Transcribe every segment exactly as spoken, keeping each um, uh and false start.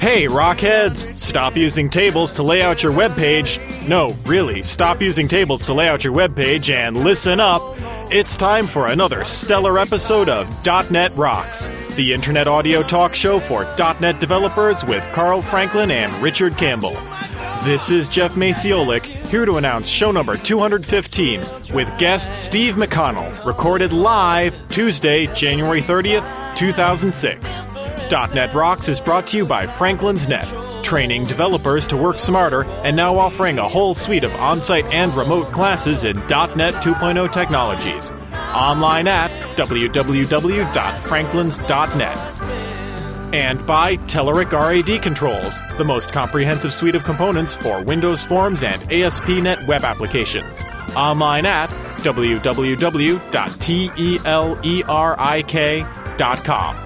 Hey, rockheads, stop using tables to lay out your webpage. No, really, stop using tables to lay out your webpage and listen up. It's time for another stellar episode of dot net Rocks, the internet audio talk show for dot net developers with Carl Franklin and Richard Campbell. This is Jeff Maciolik, here to announce show number two hundred fifteen with guest Steve McConnell, recorded live Tuesday, January thirtieth, two thousand six. dot net Rocks is brought to you by Franklin's Net, training developers to work smarter and now offering a whole suite of on-site and remote classes in dot net two point oh technologies. Online at w w w dot franklins dot net. And by Telerik R A D Controls, the most comprehensive suite of components for Windows Forms and A S P dot net web applications. Online at w w w dot telerik dot com.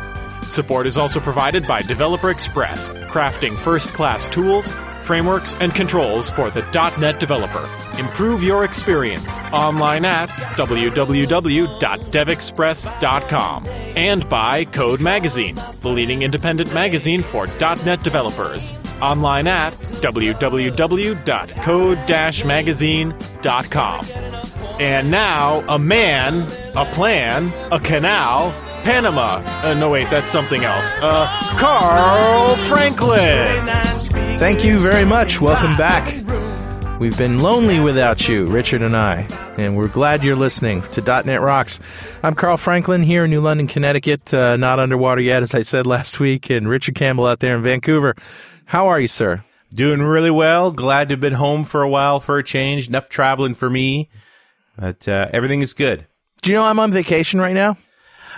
Support is also provided by Developer Express, crafting first-class tools, frameworks, and controls for the dot net developer. Improve your experience online at w w w dot dev express dot com. And by Code Magazine, the leading independent magazine for dot net developers. Online at w w w dot code dash magazine dot com. And now, a man, a plan, a canal, Panama. Uh, no, wait, that's something else. Uh, Carl Franklin. Thank you very much. Welcome back. We've been lonely without you, Richard and I, and we're glad you're listening to dot net Rocks. I'm Carl Franklin here in New London, Connecticut, uh, not underwater yet, as I said last week, and Richard Campbell out there in Vancouver. How are you, sir? Doing really well. Glad to have been home for a while for a change. Enough traveling for me, but uh, everything is good. Do you know I'm on vacation right now?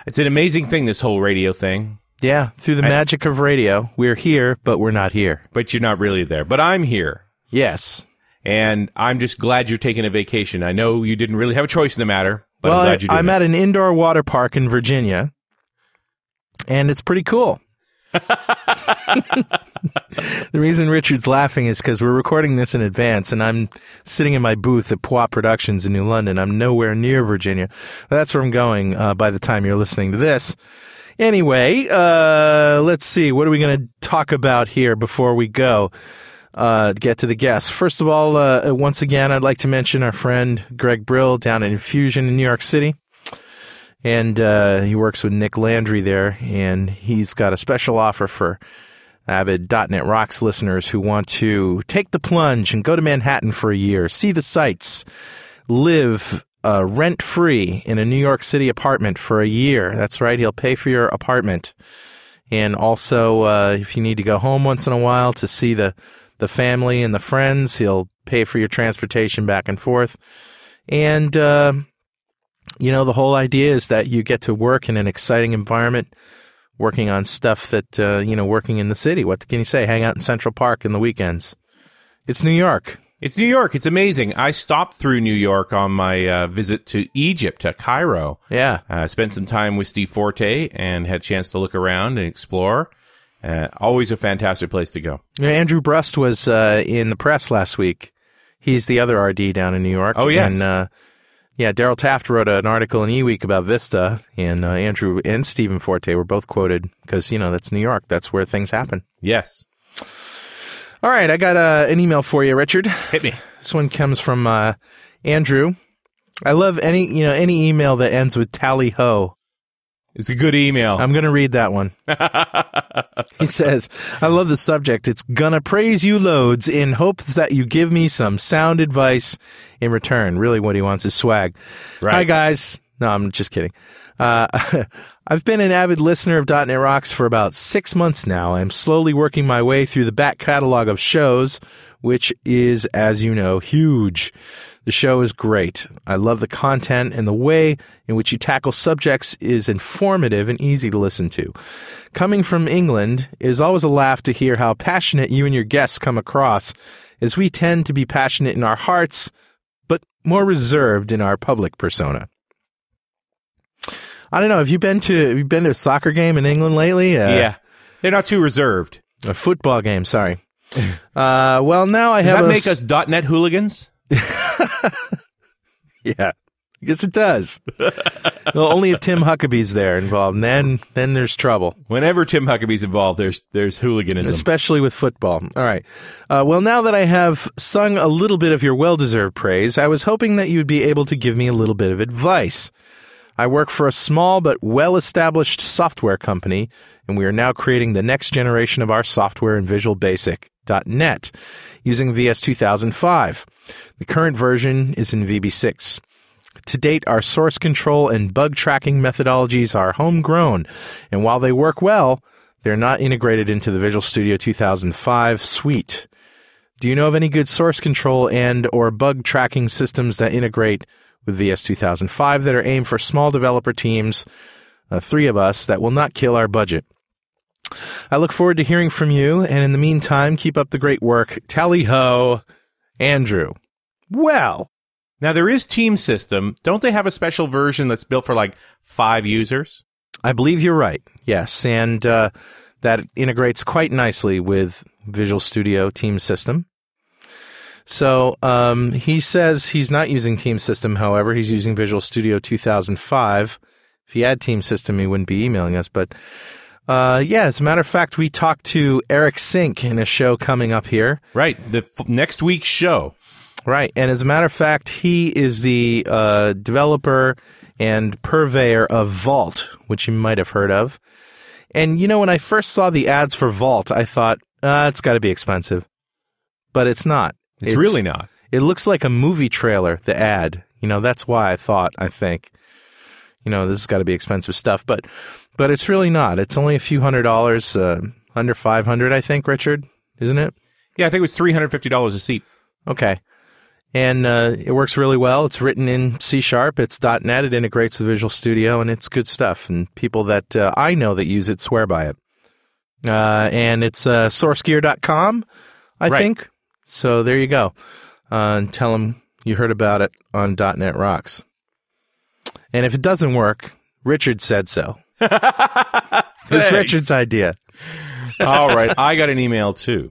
It's an amazing thing, this whole radio thing. Yeah, through the I, magic of radio, we're here, but we're not here. But you're not really there. But I'm here. Yes. And I'm just glad you're taking a vacation. I know you didn't really have a choice in the matter, but well, I'm glad you did. I'm at an indoor water park in Virginia, and it's pretty cool. The reason Richard's laughing is because we're recording this in advance, and I'm sitting in my booth at Poit Productions in New London. I'm nowhere near Virginia. That's where I'm going uh, by the time you're listening to this. Anyway, uh, let's see. What are we going to talk about here before we go? Uh, get to the guests. First of all, uh, once again, I'd like to mention our friend Greg Brill down at Infusion in New York City. And uh, he works with Nick Landry there, and he's got a special offer for avid dot net Rocks listeners who want to take the plunge and go to Manhattan for a year, see the sights, live uh, rent-free in a New York City apartment for a year. That's right. He'll pay for your apartment. And also, uh, if you need to go home once in a while to see the, the family and the friends, he'll pay for your transportation back and forth. And... Uh, You know, the whole idea is that you get to work in an exciting environment, working on stuff that, uh, you know, working in the city. What can you say? Hang out in Central Park in the weekends. It's New York. It's New York. It's amazing. I stopped through New York on my uh, visit to Egypt, to Cairo. Yeah. I uh, spent some time with Steve Forte and had a chance to look around and explore. Uh, always a fantastic place to go. You know, Andrew Brust was uh, in the press last week. He's the other R D down in New York. Oh, yes. And, uh, Yeah, Daryl Taft wrote an article in eWeek about Vista, and uh, Andrew and Stephen Forte were both quoted because, you know, that's New York. That's where things happen. Yes. All right, I got uh, an email for you, Richard. Hit me. This one comes from uh, Andrew. I love any, you know, any email that ends with tally-ho. It's a good email. I'm going to read that one. He says, I love the subject. It's gonna praise you loads in hopes that you give me some sound advice in return. Really what he wants is swag. Right. Hi, guys. No, I'm just kidding. Uh, I've been an avid listener of .dot net Rocks for about six months now. I'm slowly working my way through the back catalog of shows, which is, as you know, huge. The show is great. I love the content, and the way in which you tackle subjects is informative and easy to listen to. Coming from England, it is always a laugh to hear how passionate you and your guests come across, as we tend to be passionate in our hearts, but more reserved in our public persona. I don't know. Have you been to have you been to a soccer game in England lately? Uh, yeah, they're not too reserved. A football game, sorry. uh, well, now I Does have. Does that a make s- us .dot net hooligans? Yeah, I guess it does. Well, only if Tim Huckabee's there involved, and then then there's trouble. Whenever Tim Huckabee's involved, there's there's hooliganism, especially with football. All right. Uh, well, now that I have sung a little bit of your well-deserved praise, I was hoping that you would be able to give me a little bit of advice. I work for a small but well-established software company, and we are now creating the next generation of our software in Visual Basic .dot net using V S two thousand five. The current version is in V B six. To date, our source control and bug tracking methodologies are homegrown, and while they work well, they're not integrated into the Visual Studio two thousand five suite. Do you know of any good source control and or bug tracking systems that integrate with V S two thousand five that are aimed for small developer teams, uh, three of us, that will not kill our budget? I look forward to hearing from you, and in the meantime, keep up the great work. Tally ho, Andrew. Well, now there is Team System. Don't they have a special version that's built for like five users? I believe you're right, yes, and uh, that integrates quite nicely with Visual Studio Team System. So um, he says he's not using Team System, however. He's using Visual Studio two thousand five. If he had Team System, he wouldn't be emailing us. But, uh, yeah, as a matter of fact, we talked to Eric Sink in a show coming up here. Right, the f- next week's show. Right, and as a matter of fact, he is the uh, developer and purveyor of Vault, which you might have heard of. And, you know, when I first saw the ads for Vault, I thought, uh, it's got to be expensive. But it's not. It's, it's really not. It looks like a movie trailer, the ad. You know, that's why I thought, I think, you know, this has got to be expensive stuff. But but it's really not. It's only a few hundred dollars, uh, under five hundred, I think, Richard, isn't it? Yeah, I think it was three hundred fifty dollars a seat. Okay. And uh, it works really well. It's written in C sharp. It's .dot net. It integrates the Visual Studio, and it's good stuff. And people that uh, I know that use it swear by it. Uh, and it's uh, source gear dot com, I right. think. So there you go. Uh, and tell them you heard about it on .dot net Rocks. And if it doesn't work, Richard said so. It's Richard's idea. All right. I got an email, too.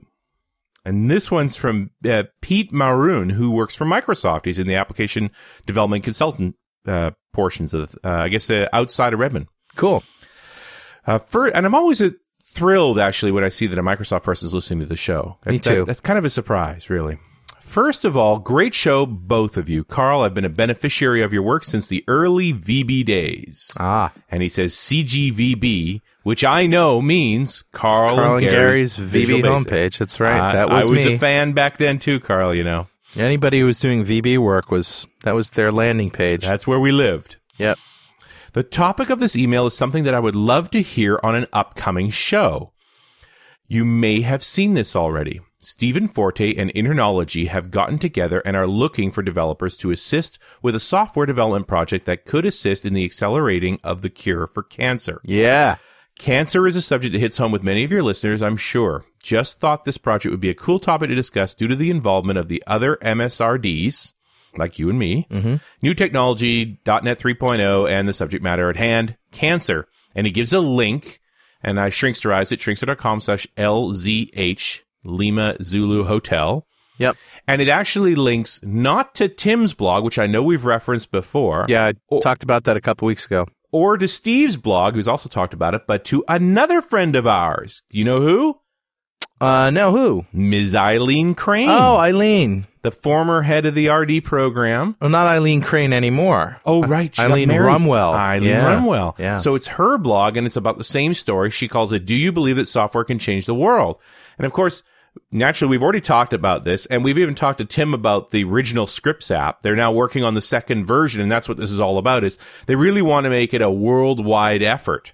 And this one's from uh, Pete Maroon, who works for Microsoft. He's in the application development consultant uh, portions of, uh, I guess, uh, outside of Redmond. Cool. Uh, for, and I'm always... a thrilled, actually, when I see that a Microsoft person is listening to the show. That's, Me too. That, that's kind of a surprise, really. First of all, great show, both of you. Carl, I've been a beneficiary of your work since the early V B days. Ah. And he says C G V B, which I know means Carl, Carl and, and Gary's, Gary's V B homepage. That's right. Uh, that was I was me. a fan back then, too, Carl, you know. Anybody who was doing V B work, was that was their landing page. That's where we lived. Yep. The topic of this email is something that I would love to hear on an upcoming show. You may have seen this already. Stephen Forte and Internology have gotten together and are looking for developers to assist with a software development project that could assist in the accelerating of the cure for cancer. Yeah. Cancer is a subject that hits home with many of your listeners, I'm sure. Just thought this project would be a cool topic to discuss due to the involvement of the other M S R Ds, like you and me, mm-hmm. new technology, .dot net three point oh, and the subject matter at hand, cancer. And he gives a link, and I shrinksterized it, shrinkster.com slash L Z H, Lima Zulu Hotel. Yep. And it actually links not to Tim's blog, which I know we've referenced before. Yeah, I or, talked about that a couple weeks ago. Or to Steve's blog, who's also talked about it, but to another friend of ours. Do you know who? Uh, no, who? Miz Eileen Crane. Oh, Eileen. The former head of the R D program. Well, not Eileen Crane anymore. Oh, right. She Eileen Rumwell. Eileen yeah. Rumwell. Yeah. So it's her blog, and it's about the same story. She calls it, Do You Believe That Software Can Change the World? And, of course, naturally, we've already talked about this, and we've even talked to Tim about the original Scripts app. They're now working on the second version, and that's what this is all about, is they really want to make it a worldwide effort.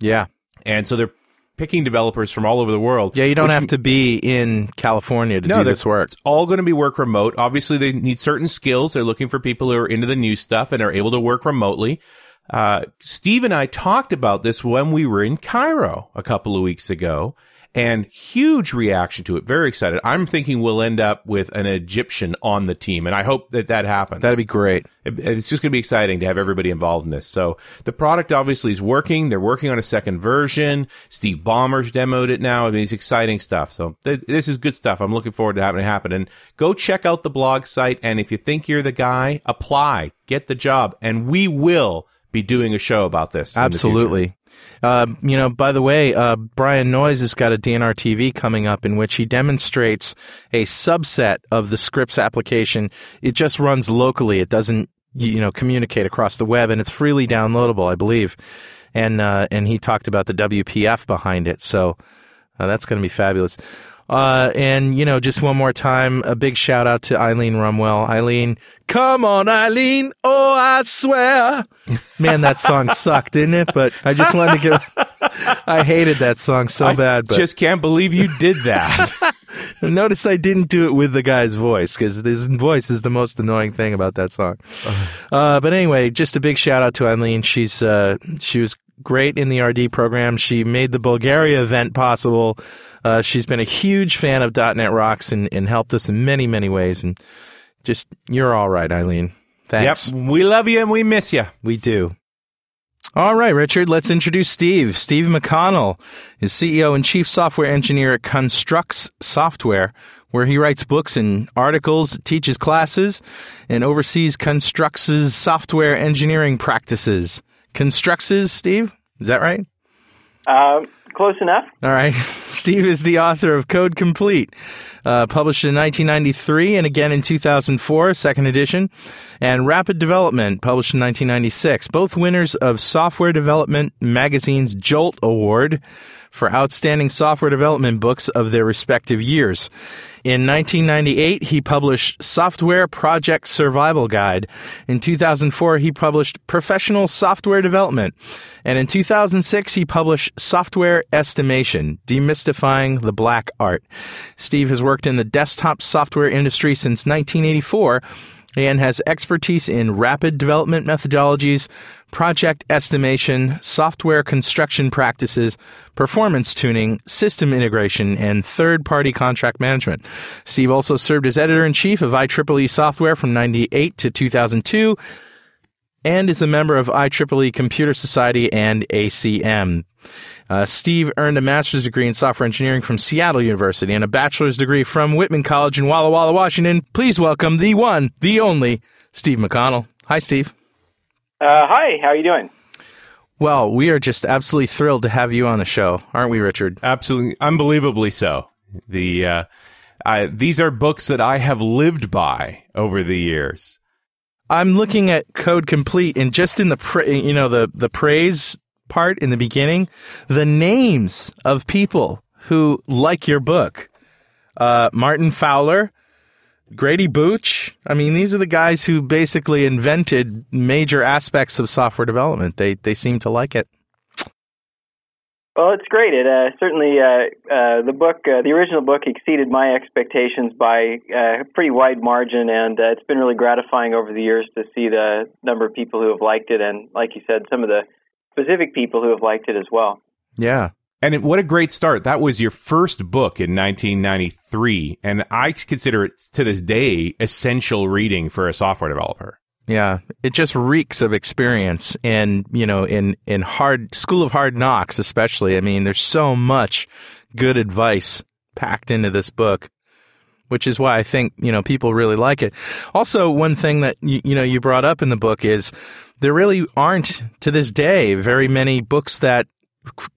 Yeah. And so they're picking developers from all over the world. Yeah, you don't have m- to be in California to no, do this work. It's all going to be work remote. Obviously, they need certain skills. They're looking for people who are into the new stuff and are able to work remotely. Uh, Steve and I talked about this when we were in Cairo a couple of weeks ago, and huge reaction to it. Very excited. I'm thinking we'll end up with an Egyptian on the team, and I hope that that happens. That'd be great. It, it's just going to be exciting to have everybody involved in this. So the product obviously is working. They're working on a second version. Steve Ballmer's demoed it now. I mean, it's exciting stuff. So th- this is good stuff. I'm looking forward to having it happen. And go check out the blog site, and if you think you're the guy, apply. Get the job, and we will be doing a show about this. Absolutely. Uh, you know, by the way, uh, Brian Noyes has got a D N R T V coming up in which he demonstrates a subset of the Scripts application. It just runs locally. It doesn't, you know, communicate across the web, and it's freely downloadable, I believe. And uh, and he talked about the W P F behind it. So uh, that's going to be fabulous. Uh, and, you know, just one more time, a big shout out to Eileen Rumwell. Eileen, come on, Eileen. Oh, I swear. Man, that song sucked, didn't it? But I just wanted to give, I hated that song so I bad. But just can't believe you did that. Notice I didn't do it with the guy's voice, because his voice is the most annoying thing about that song. Uh, but anyway, just a big shout out to Eileen. She's, uh, she was great in the R D program. She made the Bulgaria event possible. Uh, she's been a huge fan of .NET Rocks and, and helped us in many, many ways. And just, you're all right, Eileen. Thanks. Yep, we love you and we miss you. We do. All right, Richard, let's introduce Steve. Steve McConnell is C E O and Chief Software Engineer at Constructs Software, where he writes books and articles, teaches classes, and oversees Constructs' software engineering practices. Constructs, Steve? Is that right? Um, close enough. All right. Steve is the author of Code Complete, uh, published in nineteen ninety-three and again in two thousand four, second edition, and Rapid Development, published in nineteen ninety-six, both winners of Software Development Magazine's Jolt Award for outstanding software development books of their respective years. In nineteen ninety-eight, he published Software Project Survival Guide. In two thousand four, he published Professional Software Development. And in two thousand six, he published Software Estimation, Demystifying the Black Art. Steve has worked in the desktop software industry since nineteen eighty-four and has expertise in rapid development methodologies, project estimation, software construction practices, performance tuning, system integration, and third-party contract management. Steve also served as editor-in-chief of I triple E Software from ninety-eight to two thousand two and is a member of I triple E Computer Society and A C M. Uh, Steve earned a master's degree in software engineering from Seattle University and a bachelor's degree from Whitman College in Walla Walla, Washington. Please welcome the one, the only, Steve McConnell. Hi, Steve. Uh, hi, how are you doing? Well, we are just absolutely thrilled to have you on the show, aren't we, Richard? Absolutely, unbelievably so. The uh, I, these are books that I have lived by over the years. I'm looking at Code Complete, and just in the pra- you know the the praise part in the beginning, the names of people who like your book: uh, Martin Fowler, Grady Booch. I mean, these are the guys who basically invented major aspects of software development. They they seem to like it. Well, it's great. It uh, certainly uh, uh, the book, uh, the original book, exceeded my expectations by uh, a pretty wide margin, and uh, it's been really gratifying over the years to see the number of people who have liked it, and like you said, some of the specific people who have liked it as well. Yeah. And it, what a great start. That was your first book in nineteen ninety-three, and I consider it to this day essential reading for a software developer. Yeah, it just reeks of experience and, you know, in, in hard school of hard knocks especially. I mean, there's so much good advice packed into this book, which is why I think, you know, people really like it. Also, one thing that, you, you know, you brought up in the book is there really aren't to this day very many books that,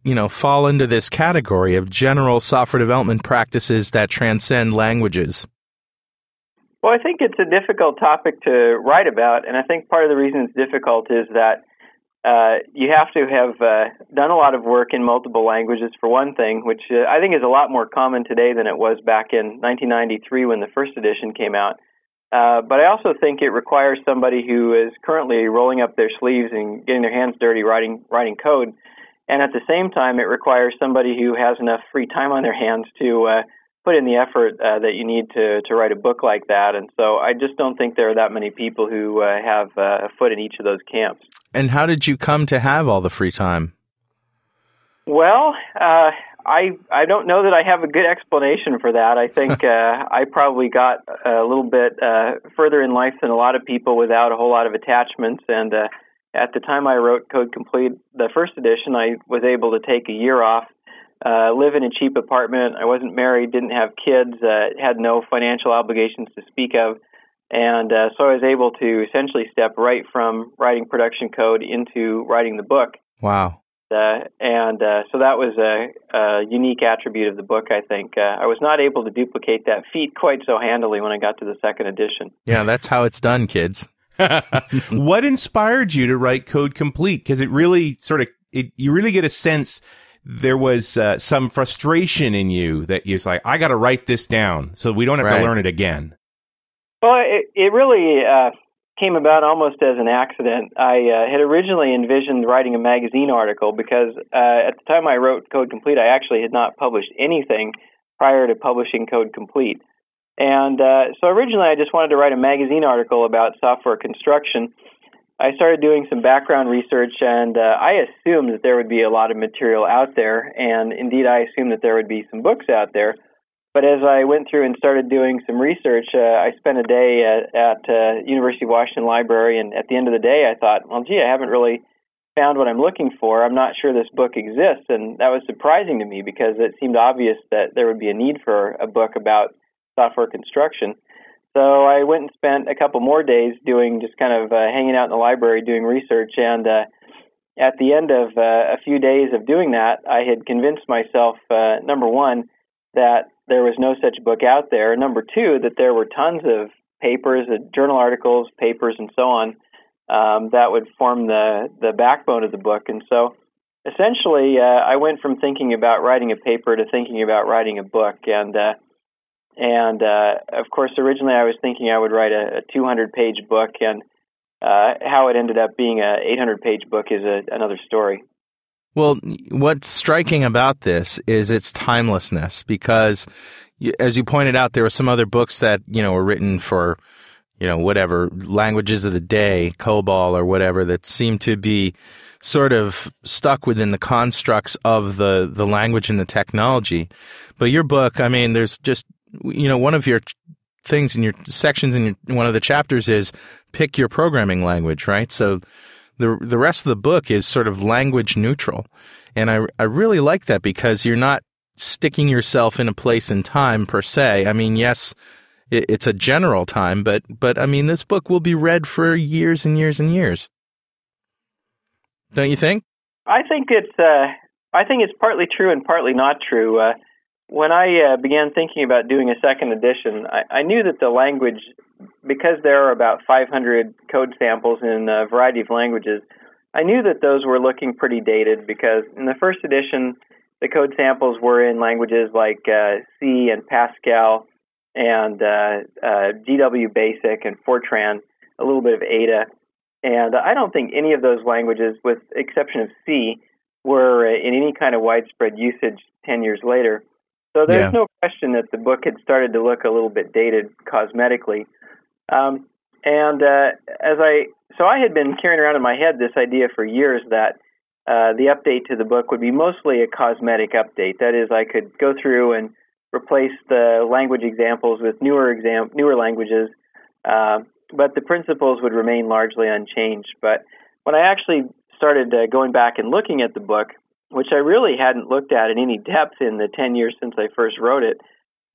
you know, fall into this category of general software development practices that transcend languages. Well, I think it's a difficult topic to write about, and I think part of the reason it's difficult is that uh, you have to have uh, done a lot of work in multiple languages, for one thing, which uh, I think is a lot more common today than it was back in nineteen ninety-three when the first edition came out. Uh, but I also think it requires somebody who is currently rolling up their sleeves and getting their hands dirty writing writing code. And at the same time, it requires somebody who has enough free time on their hands to uh, put in the effort uh, that you need to, to write a book like that. And so I just don't think there are that many people who uh, have uh, a foot in each of those camps. And how did you come to have all the free time? Well, uh, I I don't know that I have a good explanation for that. I think uh, I probably got a little bit uh, further in life than a lot of people without a whole lot of attachments. And uh, at the time I wrote Code Complete, the first edition, I was able to take a year off, uh, live in a cheap apartment. I wasn't married, didn't have kids, uh, had no financial obligations to speak of. And uh, so I was able to essentially step right from writing production code into writing the book. Wow. Uh, and uh, so that was a, a unique attribute of the book, I think. Uh, I was not able to duplicate that feat quite so handily when I got to the second edition. Yeah, that's how it's done, kids. What inspired you to write Code Complete? Because it really sort of, it, you really get a sense there was uh, some frustration in you that you're like, I got to write this down so we don't have right. to learn it again. Well, it, it really... Uh, came about almost as an accident. I uh, had originally envisioned writing a magazine article because uh, at the time I wrote Code Complete, I actually had not published anything prior to publishing Code Complete. And uh, so originally I just wanted to write a magazine article about software construction. I started doing some background research, and uh, I assumed that there would be a lot of material out there, and indeed I assumed that there would be some books out there. But as I went through and started doing some research, uh, I spent a day at, at uh, University of Washington Library, and at the end of the day, I thought, well, gee, I haven't really found what I'm looking for. I'm not sure this book exists, and that was surprising to me because it seemed obvious that there would be a need for a book about software construction. So I went and spent a couple more days doing just kind of uh, hanging out in the library doing research, and uh, at the end of uh, a few days of doing that, I had convinced myself, uh, number one, that there was no such book out there. Number two, that there were tons of papers, uh, journal articles, papers, and so on um, that would form the, the backbone of the book. And so essentially uh, I went from thinking about writing a paper to thinking about writing a book. And, uh, and uh, of course, originally I was thinking I would write a two hundred page book, and uh, how it ended up being an eight hundred page book is a, another story. Well, what's striking about this is its timelessness, because, as you pointed out, there were some other books that, you know, were written for, you know, whatever, languages of the day, COBOL or whatever, that seemed to be sort of stuck within the constructs of the, the language and the technology. But your book, I mean, there's just, you know, one of your things in your sections in your, one of the chapters is pick your programming language, right? So The the rest of the book is sort of language neutral. And I, I really like that because you're not sticking yourself in a place in time per se. I mean, yes, it, it's a general time, but, but I mean, this book will be read for years and years and years. Don't you think? I think it's, uh, I think it's partly true and partly not true. Uh, when I uh, began thinking about doing a second edition, I, I knew that the language... because there are about five hundred code samples in a variety of languages, I knew that those were looking pretty dated because in the first edition, the code samples were in languages like uh, C and Pascal and uh, uh, G W Basic and Fortran, a little bit of Ada. And I don't think any of those languages, with exception of C, were in any kind of widespread usage ten years later. So there's yeah. no question that the book had started to look a little bit dated cosmetically. Um, and uh, as I so I had been carrying around in my head this idea for years that uh, the update to the book would be mostly a cosmetic update. That is, I could go through and replace the language examples with newer exam newer languages, uh, but the principles would remain largely unchanged. But when I actually started uh, going back and looking at the book, which I really hadn't looked at in any depth in the ten years since I first wrote it,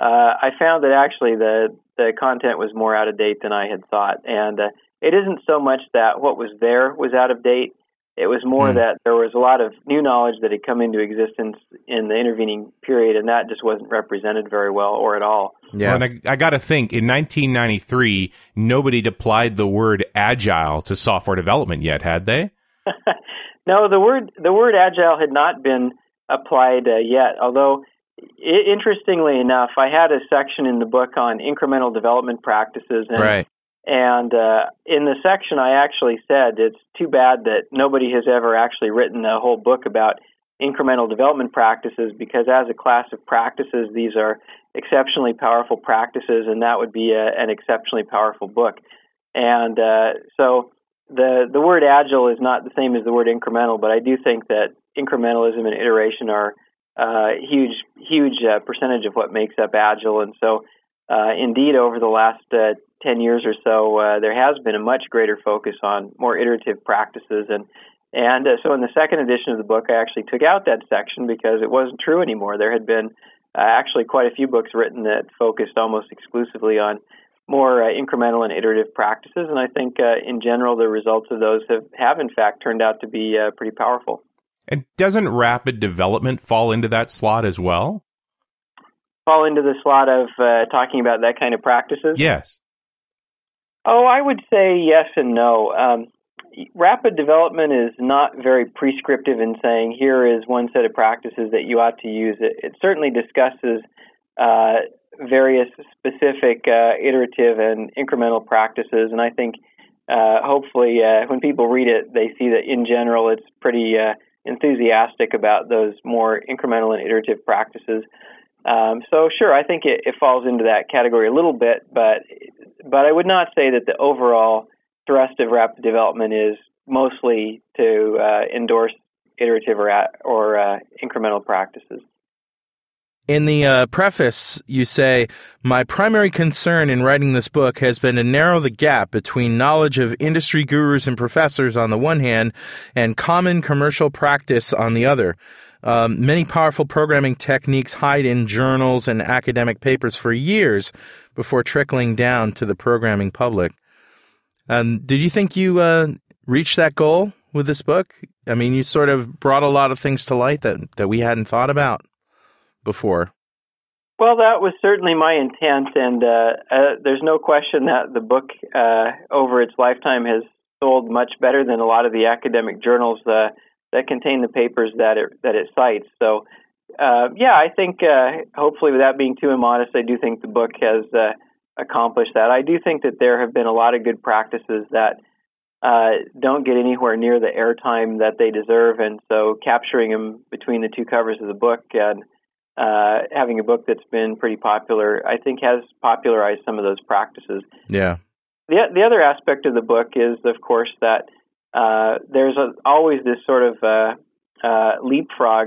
uh, I found that actually the the content was more out of date than I had thought. And uh, it isn't so much that what was there was out of date. It was more mm. that there was a lot of new knowledge that had come into existence in the intervening period, and that just wasn't represented very well or at all. Yeah, well, and I, I got to think, in nineteen ninety-three, nobody applied the word agile to software development yet, had they? No, the word the word agile had not been applied uh, yet, although I- interestingly enough, I had a section in the book on incremental development practices. And, right. And uh, in the section, I actually said it's too bad that nobody has ever actually written a whole book about incremental development practices, because as a class of practices, these are exceptionally powerful practices, and that would be a, an exceptionally powerful book. And uh, so the the word agile is not the same as the word incremental, but I do think that incrementalism and iteration are a uh, huge, huge uh, percentage of what makes up agile. And so, uh, indeed, over the last uh, ten years or so, uh, there has been a much greater focus on more iterative practices. And and uh, so in the second edition of the book, I actually took out that section because it wasn't true anymore. There had been uh, actually quite a few books written that focused almost exclusively on more uh, incremental and iterative practices. And I think, uh, in general, the results of those have, have in fact, turned out to be uh, pretty powerful. And doesn't rapid development fall into that slot as well? Fall into the slot of uh, talking about that kind of practices? Yes. Oh, I would say yes and no. Um, rapid development is not very prescriptive in saying here is one set of practices that you ought to use. It, it certainly discusses uh, various specific uh, iterative and incremental practices, and I think uh, hopefully uh, when people read it, they see that in general it's pretty uh, enthusiastic about those more incremental and iterative practices. Um, so sure, I think it, it falls into that category a little bit, but but I would not say that the overall thrust of rapid development is mostly to uh, endorse iterative or, or uh, incremental practices. In the uh, preface, you say, "My primary concern in writing this book has been to narrow the gap between knowledge of industry gurus and professors on the one hand and common commercial practice on the other. Um, many powerful programming techniques hide in journals and academic papers for years before trickling down to the programming public." Um, did you think you uh, reached that goal with this book? I mean, you sort of brought a lot of things to light that, that we hadn't thought about before. Well, that was certainly my intent, and uh, uh, there's no question that the book uh, over its lifetime has sold much better than a lot of the academic journals uh, that contain the papers that it, that it cites. So, uh, yeah, I think uh, hopefully without being too immodest, I do think the book has uh, accomplished that. I do think that there have been a lot of good practices that uh, don't get anywhere near the airtime that they deserve, and so capturing them between the two covers of the book and Uh, having a book that's been pretty popular, I think, has popularized some of those practices. Yeah. The the other aspect of the book is, of course, that uh, there's a, always this sort of uh, uh, leapfrog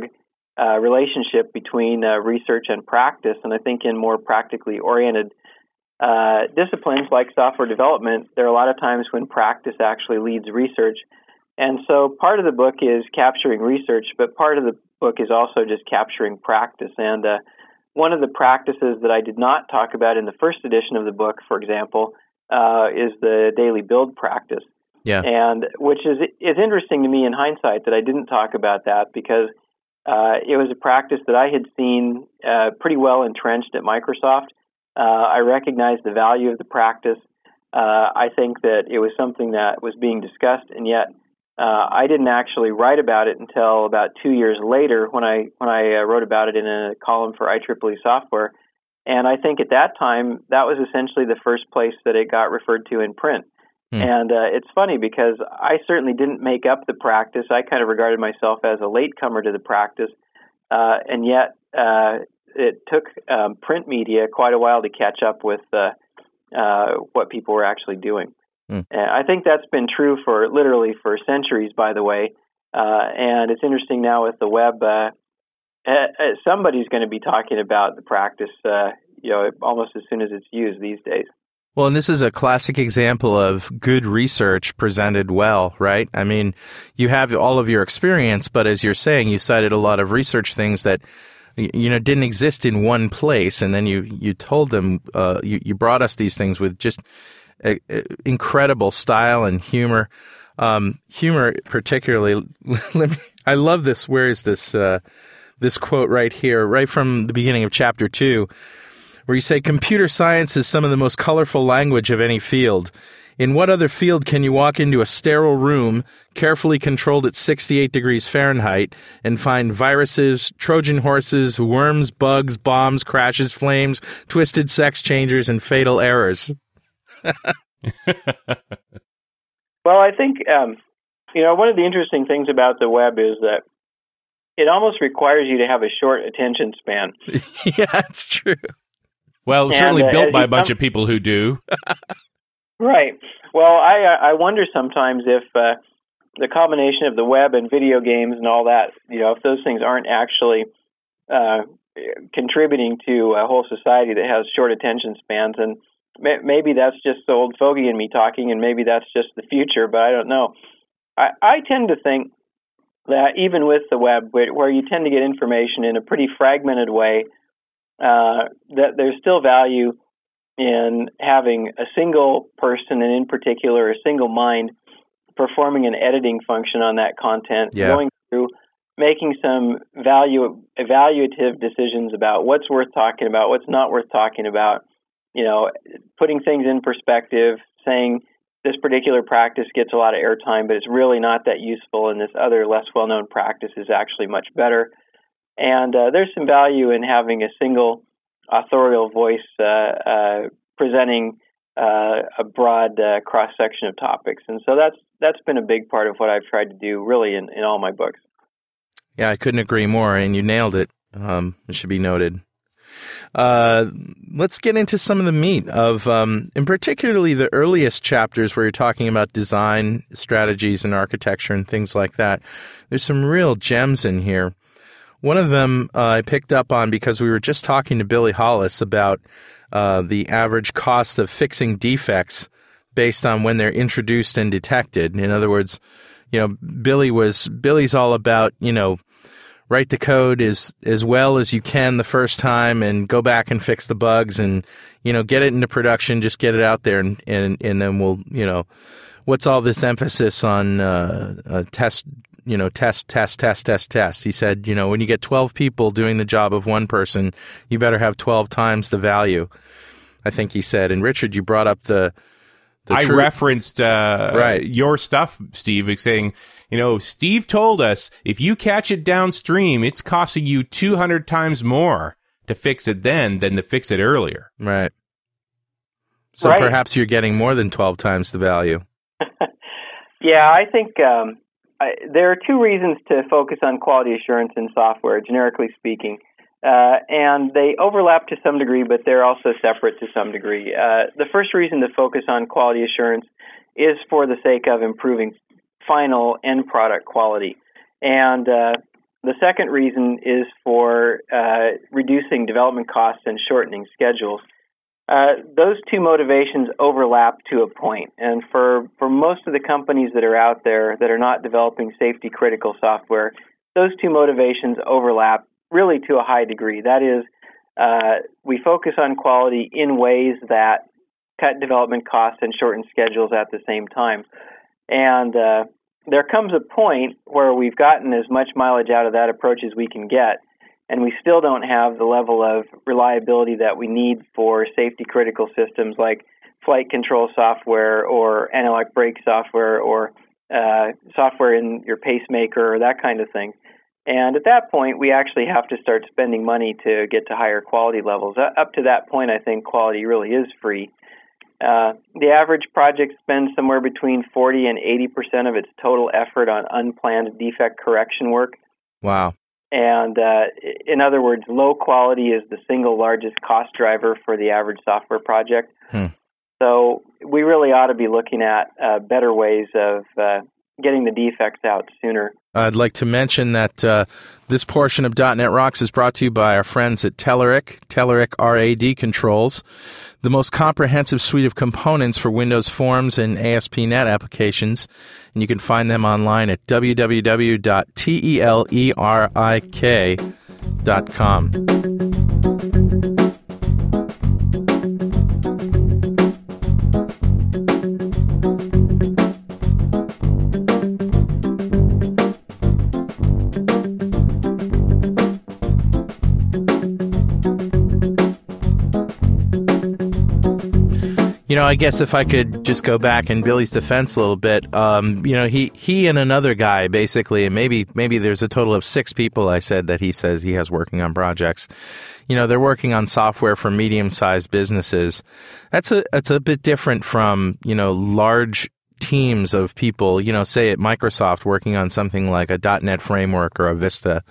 uh, relationship between uh, research and practice, and I think in more practically oriented uh, disciplines like software development, there are a lot of times when practice actually leads research. And so part of the book is capturing research, but part of the book is also just capturing practice. And uh, one of the practices that I did not talk about in the first edition of the book, for example, uh, is the daily build practice. Yeah. And which is is interesting to me in hindsight that I didn't talk about that, because uh, it was a practice that I had seen uh, pretty well entrenched at Microsoft. Uh, I recognized the value of the practice. Uh, I think that it was something that was being discussed, and yet Uh, I didn't actually write about it until about two years later when I when I uh, wrote about it in a column for I triple E Software. And I think at that time, that was essentially the first place that it got referred to in print. Mm. And uh, it's funny because I certainly didn't make up the practice. I kind of regarded myself as a latecomer to the practice. Uh, and yet uh, it took um, print media quite a while to catch up with uh, uh, what people were actually doing. Mm. I think that's been true for literally for centuries, by the way. Uh, and it's interesting now with the web, uh, uh, somebody's going to be talking about the practice, uh, you know, almost as soon as it's used these days. Well, and this is a classic example of good research presented well, right? I mean, you have all of your experience, but as you're saying, you cited a lot of research things that, you know, didn't exist in one place. And then you, you told them, uh, you, you brought us these things with just incredible style and humor, um, humor particularly. Let me, I love this. Where is this? Uh, this quote right here, right from the beginning of chapter two, where you say, "Computer science is some of the most colorful language of any field. In what other field can you walk into a sterile room, carefully controlled at sixty-eight degrees Fahrenheit, and find viruses, Trojan horses, worms, bugs, bombs, crashes, flames, twisted sex changers, and fatal errors? Well, I think, um, you know, one of the interesting things about the web is that it almost requires you to have a short attention span. Yeah, that's true. Well, and, certainly uh, built by a bunch come- of people who do. Right. Well, I I wonder sometimes if uh, the combination of the web and video games and all that, you know, if those things aren't actually uh, contributing to a whole society that has short attention spans. And may- maybe that's just the old fogey in me talking, and maybe that's just the future, but I don't know. I, I tend to think that even with the web, where, where you tend to get information in a pretty fragmented way, uh, that there's still value in having a single person, and in particular a single mind, performing an editing function on that content, yeah. going through, making some value evaluative decisions about what's worth talking about, what's not worth talking about, you know, putting things in perspective, saying this particular practice gets a lot of airtime, but it's really not that useful, and this other less well-known practice is actually much better. And uh, there's some value in having a single authorial voice uh, uh, presenting uh, a broad uh, cross-section of topics. And so that's that's been a big part of what I've tried to do, really, in, in all my books. Yeah, I couldn't agree more, and you nailed it. Um, it should be noted. Uh, let's get into some of the meat of, um, and particularly the earliest chapters where you're talking about design strategies and architecture and things like that. There's some real gems in here. One of them uh, I picked up on because we were just talking to Billy Hollis about uh, the average cost of fixing defects based on when they're introduced and detected. In other words, you know, Billy was Billy's all about, you know, write the code as as well as you can the first time and go back and fix the bugs and, you know, get it into production, just get it out there and and, and then we'll, you know, what's all this emphasis on uh, uh, test You know, test, test, test, test, test. He said, you know, when you get twelve people doing the job of one person, you better have twelve times the value, I think he said. And Richard, you brought up the... the I tru- referenced uh, right. your stuff, Steve, saying, you know, Steve told us if you catch it downstream, it's costing you two hundred times more to fix it then than to fix it earlier. Right. So right. Perhaps you're getting more than twelve times the value. Yeah, I think... Um... I, there are two reasons to focus on quality assurance in software, generically speaking, uh, and they overlap to some degree, but they're also separate to some degree. Uh, the first reason to focus on quality assurance is for the sake of improving final end product quality, and uh, the second reason is for uh, reducing development costs and shortening schedules. Uh, those two motivations overlap to a point, and for, for most of the companies that are out there that are not developing safety-critical software, those two motivations overlap really to a high degree. That is, uh, we focus on quality in ways that cut development costs and shorten schedules at the same time. And uh, there comes a point where we've gotten as much mileage out of that approach as we can get, and we still don't have the level of reliability that we need for safety-critical systems like flight control software or anti-lock brake software or uh, software in your pacemaker or that kind of thing. And at that point, we actually have to start spending money to get to higher quality levels. Uh, up to that point, I think quality really is free. Uh, the average project spends somewhere between forty and eighty percent of its total effort on unplanned defect correction work. Wow. And uh, in other words, low quality is the single largest cost driver for the average software project. Hmm. So we really ought to be looking at uh, better ways of uh, getting the defects out sooner. I'd like to mention that uh, this portion of .dot net Rocks is brought to you by our friends at Telerik, Telerik R A D Controls, the most comprehensive suite of components for Windows Forms and A S P dot net applications, and you can find them online at w w w dot telerik dot com. know, I guess if I could just go back in Billy's defense a little bit, um, you know, he, he and another guy basically, and maybe maybe there's a total of six people I said that he says he has working on projects. You know, they're working on software for medium-sized businesses. That's a that's a bit different from, you know, large teams of people, you know, say at Microsoft working on something like a dot net framework or a Vista.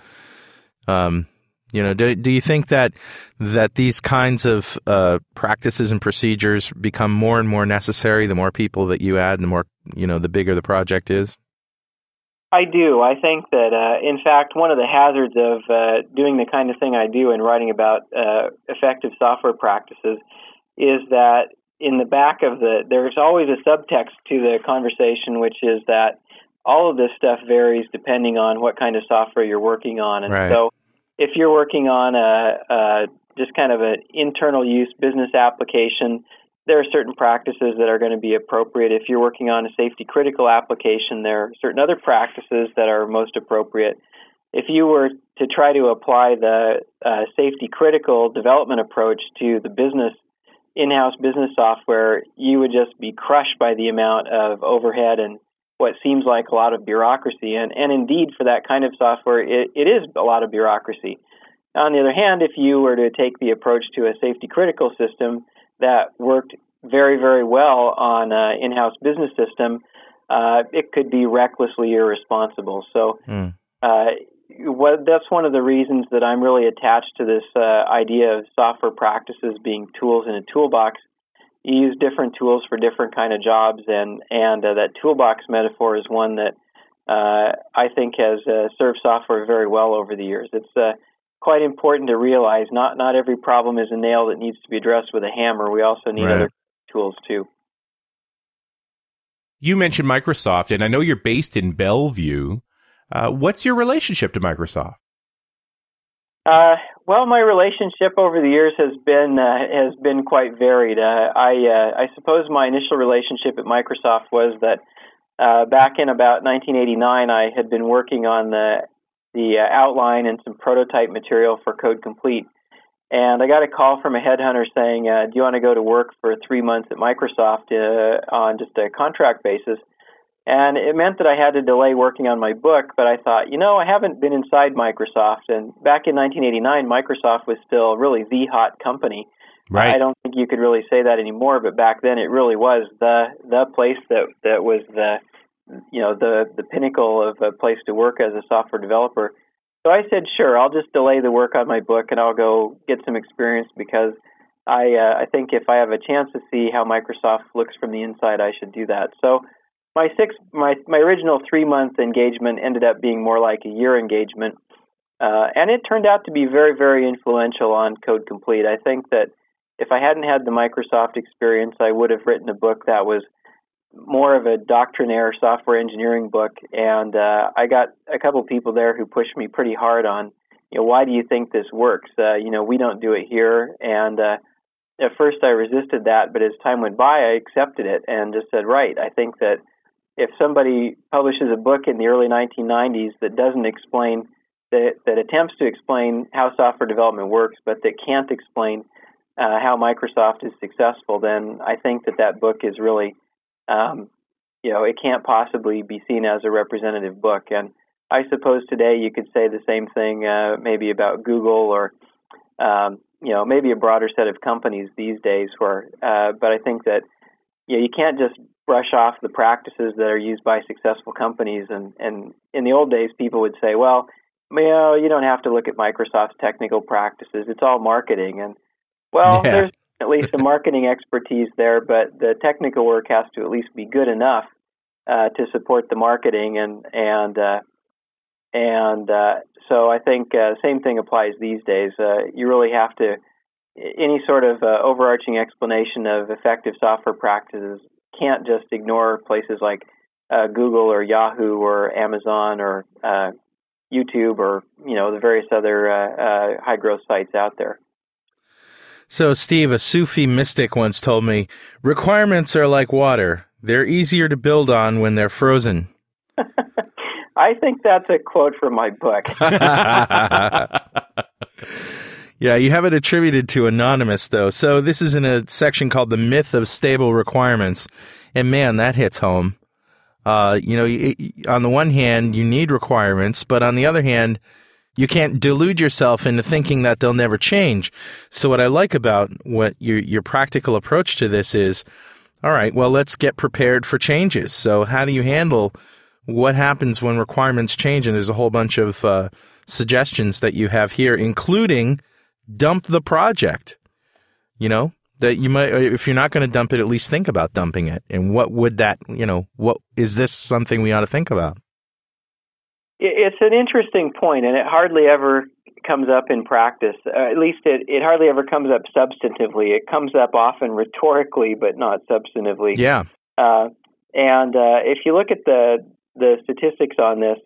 Um, you know, do do you think that that these kinds of uh, practices and procedures become more and more necessary the more people that you add, the more, you know, the bigger the project is? I do. I think that, uh, in fact, one of the hazards of uh, doing the kind of thing I do and writing about uh, effective software practices is that in the back of the, there's always a subtext to the conversation, which is that all of this stuff varies depending on what kind of software you're working on. And right. So if you're working on a, a just kind of an internal use business application, there are certain practices that are going to be appropriate. If you're working on a safety-critical application, there are certain other practices that are most appropriate. If you were to try to apply the uh, safety-critical development approach to the business, in-house business software, you would just be crushed by the amount of overhead and what seems like a lot of bureaucracy. And, and indeed, for that kind of software, it, it is a lot of bureaucracy. On the other hand, if you were to take the approach to a safety-critical system that worked very, very well on an in-house business system, uh, it could be recklessly irresponsible. So mm. uh, what, that's one of the reasons that I'm really attached to this uh, idea of software practices being tools in a toolbox. You use different tools for different kind of jobs, and, and uh, that toolbox metaphor is one that uh, I think has uh, served software very well over the years. It's uh, quite important to realize not not every problem is a nail that needs to be addressed with a hammer. We also need right. other tools too. You mentioned Microsoft, and I know you're based in Bellevue. Uh, what's your relationship to Microsoft? Uh, well, my relationship over the years has been uh, has been quite varied. Uh, I uh, I suppose my initial relationship at Microsoft was that uh, back in about nineteen eighty-nine, I had been working on the the uh, outline and some prototype material for Code Complete. And I got a call from a headhunter saying, uh, do you want to go to work for three months at Microsoft uh, on just a contract basis? And it meant that I had to delay working on my book, but I thought, you know, I haven't been inside Microsoft. And back in nineteen eighty-nine, Microsoft was still really the hot company. Right. I don't think you could really say that anymore, but back then it really was the the place that, that was the you know, the, the pinnacle of a place to work as a software developer. So I said, sure, I'll just delay the work on my book and I'll go get some experience because I uh, I think if I have a chance to see how Microsoft looks from the inside, I should do that. So my six, my, my original three-month engagement ended up being more like a year engagement. Uh, and it turned out to be very, very influential on Code Complete. I think that if I hadn't had the Microsoft experience, I would have written a book that was more of a doctrinaire software engineering book, and uh, I got a couple people there who pushed me pretty hard on, you know, why do you think this works? Uh, you know, we don't do it here, and uh, at first I resisted that, but as time went by, I accepted it and just said, right, I think that if somebody publishes a book in the early nineteen nineties that doesn't explain, that, that attempts to explain how software development works, but that can't explain uh, how Microsoft is successful, then I think that that book is really Um, you know, it can't possibly be seen as a representative book. And I suppose today you could say the same thing uh, maybe about Google or, um, you know, maybe a broader set of companies these days. Where, uh, but I think that, you know, you can't just brush off the practices that are used by successful companies. And, and in the old days, people would say, well, you know, you don't have to look at Microsoft's technical practices. It's all marketing. And, well, yeah. there's at least the marketing expertise there, but the technical work has to at least be good enough uh, to support the marketing, and and uh, and uh, so I think uh, same thing applies these days. Uh, you really have to any sort of uh, overarching explanation of effective software practices can't just ignore places like uh, Google or Yahoo or Amazon or uh, YouTube or you know the various other uh, uh, high growth sites out there. So, Steve, a Sufi mystic once told me, requirements are like water. They're easier to build on when they're frozen. I think that's a quote from my book. Yeah, you have it attributed to Anonymous, though. So this is in a section called The Myth of Stable Requirements. And, man, that hits home. Uh, you know, it, on the one hand, you need requirements, but on the other hand, you can't delude yourself into thinking that they'll never change. So what I like about what your your practical approach to this is, all right, well, let's get prepared for changes. So how do you handle what happens when requirements change? And there's a whole bunch of uh, suggestions that you have here, including dump the project. You know, that you might, if you're not going to dump it, at least think about dumping it. And what would that, you know, what is this something we ought to think about? It's an interesting point, and it hardly ever comes up in practice. Uh, at least it, it hardly ever comes up substantively. It comes up often rhetorically, but not substantively. Yeah. Uh, and uh, if you look at the the statistics on this,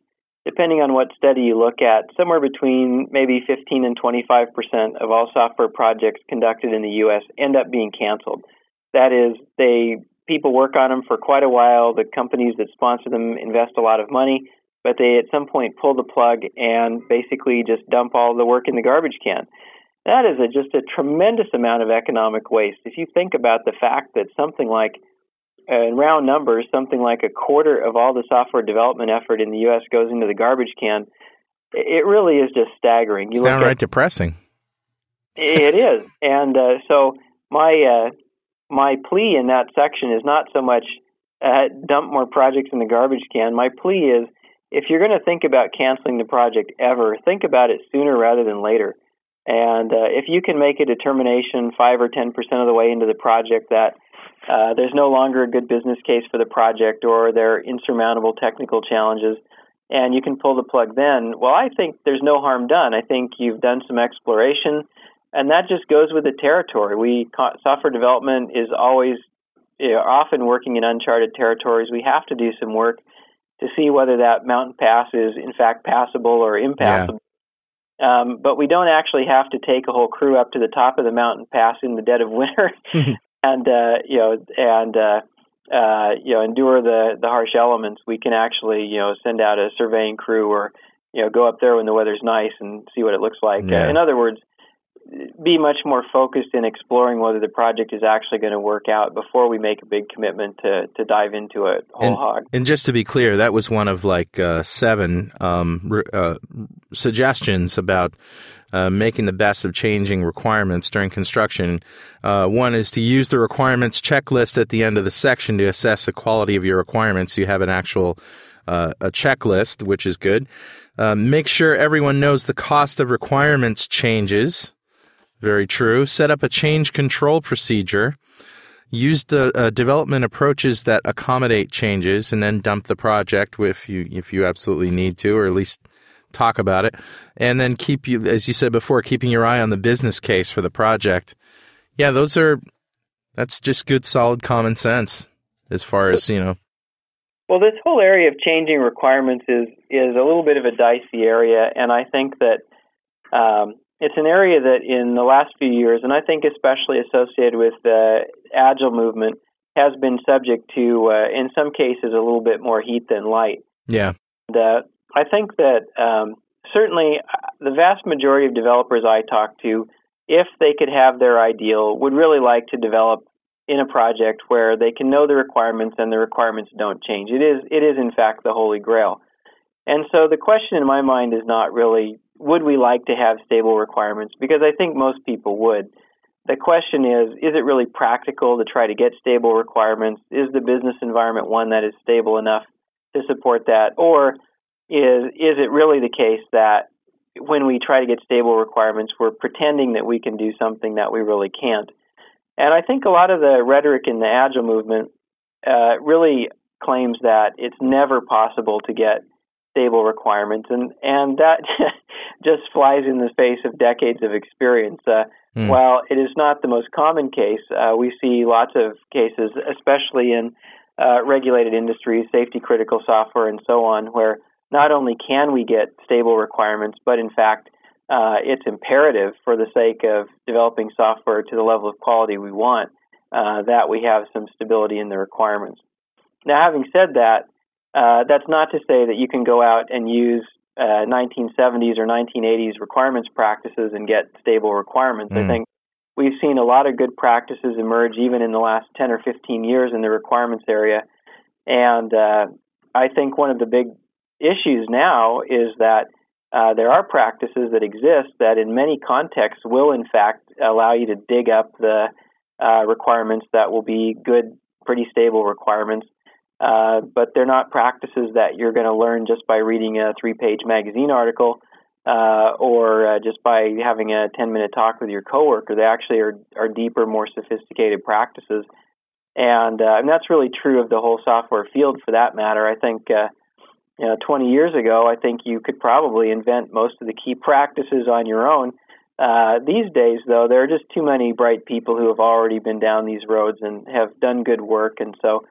depending on what study you look at, somewhere between maybe fifteen and twenty-five percent of all software projects conducted in the U S end up being canceled. That is, they people work on them for quite a while. The companies that sponsor them invest a lot of money, but they at some point pull the plug and basically just dump all the work in the garbage can. That is a, just a tremendous amount of economic waste. If you think about the fact that something like, uh, in round numbers, something like a quarter of all the software development effort in the U S goes into the garbage can, it really is just staggering. You it's downright at, depressing. It is. And uh, so my uh, my plea in that section is not so much uh, dump more projects in the garbage can. My plea is, if you're going to think about canceling the project ever, think about it sooner rather than later. And uh, if you can make a determination five or ten percent of the way into the project that uh, there's no longer a good business case for the project or there are insurmountable technical challenges, and you can pull the plug then, well, I think there's no harm done. I think you've done some exploration, and that just goes with the territory. We software development is always you know, often working in uncharted territories. We have to do some work to see whether that mountain pass is, in fact, passable or impassable. Yeah. Um, but we don't actually have to take a whole crew up to the top of the mountain pass in the dead of winter and, uh, you know, and uh, uh, you know, endure the, the harsh elements. We can actually, you know, send out a surveying crew or, you know, go up there when the weather's nice and see what it looks like. Yeah. Uh, in other words, be much more focused in exploring whether the project is actually going to work out before we make a big commitment to to dive into it whole and, hog. And just to be clear, that was one of like uh, seven um, uh, suggestions about uh, making the best of changing requirements during construction. Uh, one is to use the requirements checklist at the end of the section to assess the quality of your requirements. You have an actual uh, a checklist, which is good. Uh, make sure everyone knows the cost of requirements changes. Very true. Set up a change control procedure. Use the uh, development approaches that accommodate changes, and then dump the project if you if you absolutely need to, or at least talk about it. And then keep you, as you said before, keeping your eye on the business case for the project. Yeah, those are that's just good, solid common sense as far as you know. Well, this whole area of changing requirements is is a little bit of a dicey area, and I think that. Um, It's an area that in the last few years, and I think especially associated with the Agile movement, has been subject to, uh, in some cases, a little bit more heat than light. Yeah. And, uh, I think that um, certainly the vast majority of developers I talk to, if they could have their ideal, would really like to develop in a project where they can know the requirements and the requirements don't change. It is, it is in fact, the holy grail. And so the question in my mind is not really, would we like to have stable requirements? Because I think most people would. The question is, is it really practical to try to get stable requirements? Is the business environment one that is stable enough to support that? Or is is it really the case that when we try to get stable requirements, we're pretending that we can do something that we really can't? And I think a lot of the rhetoric in the Agile movement uh, really claims that it's never possible to get stable requirements, and, and that just flies in the face of decades of experience. Uh, mm. While it is not the most common case, uh, we see lots of cases, especially in uh, regulated industries, safety-critical software, and so on, where not only can we get stable requirements, but in fact, uh, it's imperative for the sake of developing software to the level of quality we want uh, that we have some stability in the requirements. Now, having said that, Uh, that's not to say that you can go out and use uh, nineteen seventies or nineteen eighties requirements practices and get stable requirements. Mm. I think we've seen a lot of good practices emerge even in the last ten or fifteen years in the requirements area. And uh, I think one of the big issues now is that uh, there are practices that exist that in many contexts will in fact allow you to dig up the uh, requirements that will be good, pretty stable requirements. Uh, but they're not practices that you're going to learn just by reading a three-page magazine article uh, or uh, just by having a ten-minute talk with your coworker. They actually are, are deeper, more sophisticated practices. And, uh, and that's really true of the whole software field for that matter. I think uh, you know, twenty years ago, I think you could probably invent most of the key practices on your own. Uh, these days, though, there are just too many bright people who have already been down these roads and have done good work. And so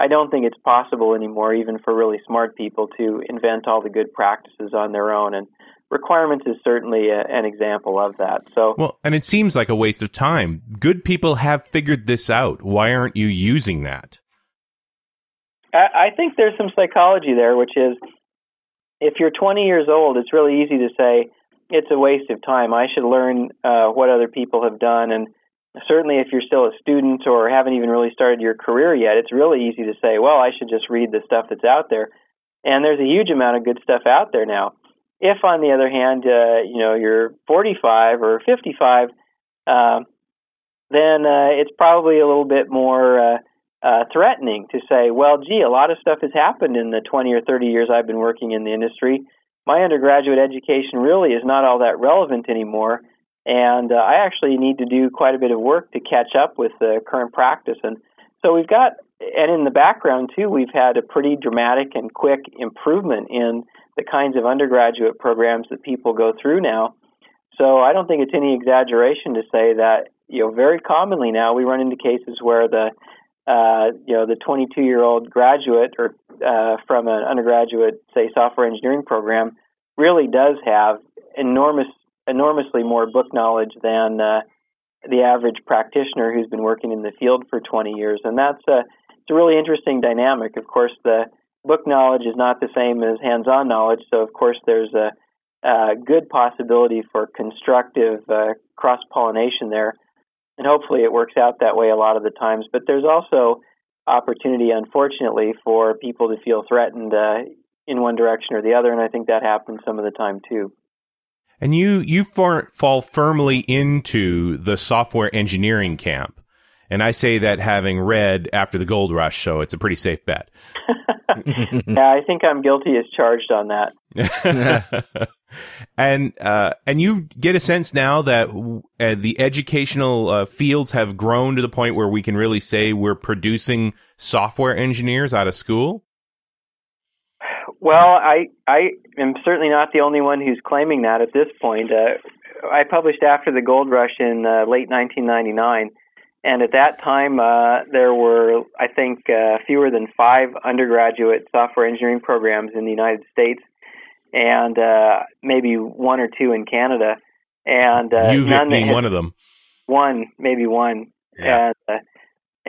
I don't think it's possible anymore, even for really smart people, to invent all the good practices on their own. And requirements is certainly a, an example of that. So, well, and it seems like a waste of time. Good people have figured this out. Why aren't you using that? I, I think there's some psychology there, which is if you're twenty years old, it's really easy to say it's a waste of time. I should learn uh, what other people have done. And certainly if you're still a student or haven't even really started your career yet, it's really easy to say, well, I should just read the stuff that's out there. And there's a huge amount of good stuff out there now. If, on the other hand, uh, you know, you're forty-five or fifty-five, uh, then uh, it's probably a little bit more uh, uh, threatening to say, well, gee, a lot of stuff has happened in the twenty or thirty years I've been working in the industry. My undergraduate education really is not all that relevant anymore. And uh, I actually need to do quite a bit of work to catch up with the current practice. And so we've got, and in the background, too, we've had a pretty dramatic and quick improvement in the kinds of undergraduate programs that people go through now. So I don't think it's any exaggeration to say that, you know, very commonly now we run into cases where the, uh, you know, the twenty-two-year-old graduate or uh, from an undergraduate, say, software engineering program really does have enormous enormously more book knowledge than uh, the average practitioner who's been working in the field for twenty years. And that's a, it's a really interesting dynamic. Of course, the book knowledge is not the same as hands-on knowledge, so of course there's a, a good possibility for constructive uh, cross-pollination there, and hopefully it works out that way a lot of the times. But there's also opportunity, unfortunately, for people to feel threatened uh, in one direction or the other, and I think that happens some of the time too. And you, you for, fall firmly into the software engineering camp. And I say that having read After the Gold Rush, so it's a pretty safe bet. Yeah, I think I'm guilty as charged on that. and uh, and you get a sense now that uh, the educational uh, fields have grown to the point where we can really say we're producing software engineers out of school? Well, I I am certainly not the only one who's claiming that at this point. Uh, I published After the Gold Rush in uh, late nineteen ninety-nine, and at that time uh, there were, I think, uh, fewer than five undergraduate software engineering programs in the United States, and uh, maybe one or two in Canada. And uh, you being one of them. One, maybe one. Yeah. And, uh,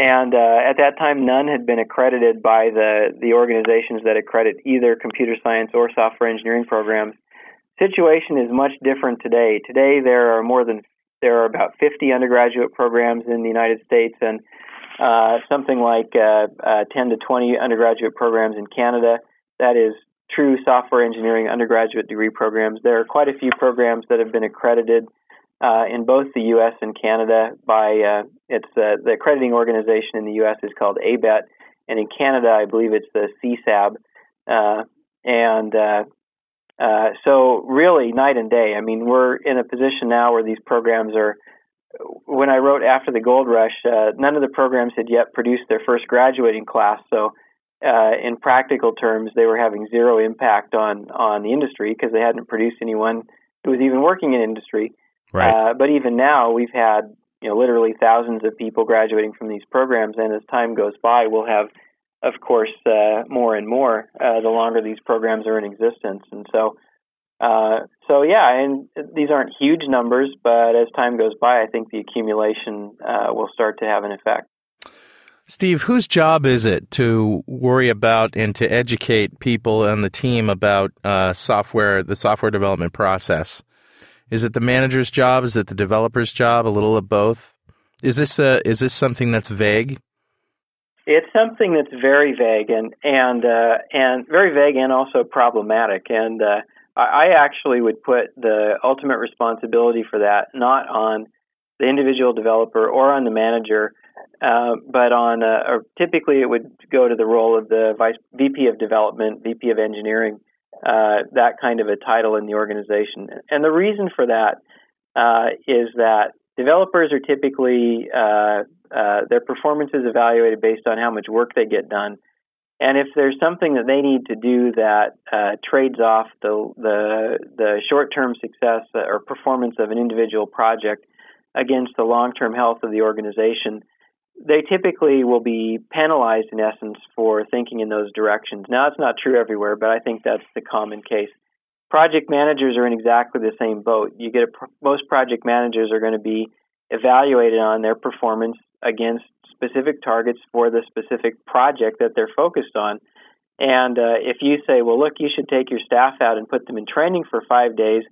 And uh, at that time, none had been accredited by the, the organizations that accredit either computer science or software engineering programs. Situation is much different today. Today, there are more than there are about fifty undergraduate programs in the United States, and uh, something like uh, uh, ten to twenty undergraduate programs in Canada. That is true software engineering undergraduate degree programs. There are quite a few programs that have been accredited Uh, in both the U S and Canada by, uh, it's uh, the accrediting organization in the U S is called A B E T, and in Canada, I believe it's the C SAB. Uh, and uh, uh, so really night and day. I mean, we're in a position now where these programs are, when I wrote After the Gold Rush, uh, none of the programs had yet produced their first graduating class. So uh, in practical terms, they were having zero impact on, on the industry because they hadn't produced anyone who was even working in industry. Right. Uh, but even now, we've had you know literally thousands of people graduating from these programs, and as time goes by, we'll have, of course, uh, more and more uh, the longer these programs are in existence. And so, uh, so yeah, and these aren't huge numbers, but as time goes by, I think the accumulation uh, will start to have an effect. Steve, whose job is it to worry about and to educate people on the team about uh, software, the software development process? Is it the manager's job? Is it the developer's job? A little of both? Is this a, is this something that's vague? It's something that's very vague and and uh, and very vague and also problematic. And uh, I actually would put the ultimate responsibility for that not on the individual developer or on the manager. Uh, but on, uh, or typically it would go to the role of the vice V P of development, V P of engineering, uh, that kind of a title in the organization. And the reason for that uh, is that developers are typically, uh, uh, their performance is evaluated based on how much work they get done. And if there's something that they need to do that uh, trades off the, the, the short-term success or performance of an individual project against the long-term health of the organization, they typically will be penalized, in essence, for thinking in those directions. Now, that's not true everywhere, but I think that's the common case. Project managers are in exactly the same boat. You get a, most project managers are going to be evaluated on their performance against specific targets for the specific project that they're focused on. And uh, if you say, well, look, you should take your staff out and put them in training for five days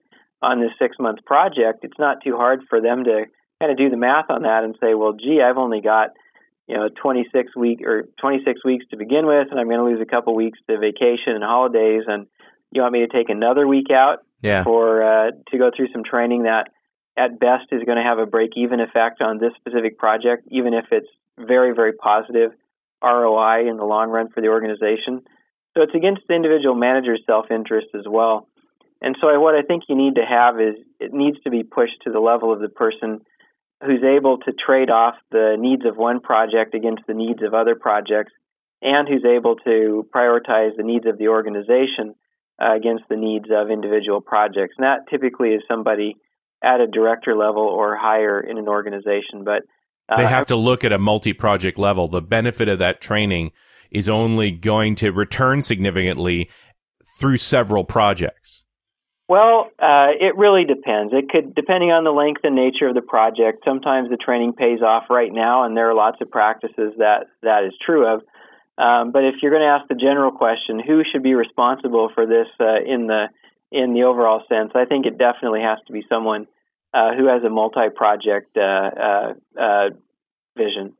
on this six-month project, it's not too hard for them to kind of do the math on that and say, well, gee, I've only got, you know, twenty-six week or twenty-six weeks to begin with, and I'm going to lose a couple weeks to vacation and holidays, and you want me to take another week out yeah. for uh, to go through some training that at best is going to have a break-even effect on this specific project, even if it's very, very positive R O I in the long run for the organization. So it's against the individual manager's self-interest as well. And so what I think you need to have is it needs to be pushed to the level of the person who's able to trade off the needs of one project against the needs of other projects, and who's able to prioritize the needs of the organization uh, against the needs of individual projects. And that typically is somebody at a director level or higher in an organization. But uh, they have to look at a multi-project level. The benefit of that training is only going to return significantly through several projects. Well, uh, it really depends. It could, depending on the length and nature of the project, sometimes the training pays off right now, and there are lots of practices that that is true of. Um, but if you're going to ask the general question, who should be responsible for this uh, in the in the overall sense, I think it definitely has to be someone uh, who has a multi-project uh, uh, uh, vision.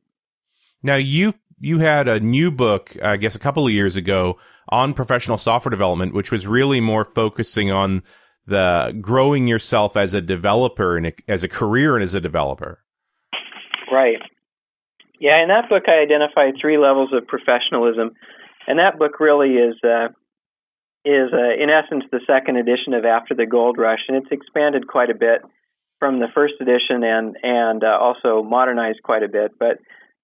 Now, you you had a new book, I guess, a couple of years ago on professional software development, which was really more focusing on the growing yourself as a developer and as a career and as a developer. Right. Yeah, in that book, I identify three levels of professionalism, and that book really is, uh, is uh, in essence, the second edition of After the Gold Rush, and it's expanded quite a bit from the first edition and, and uh, also modernized quite a bit, but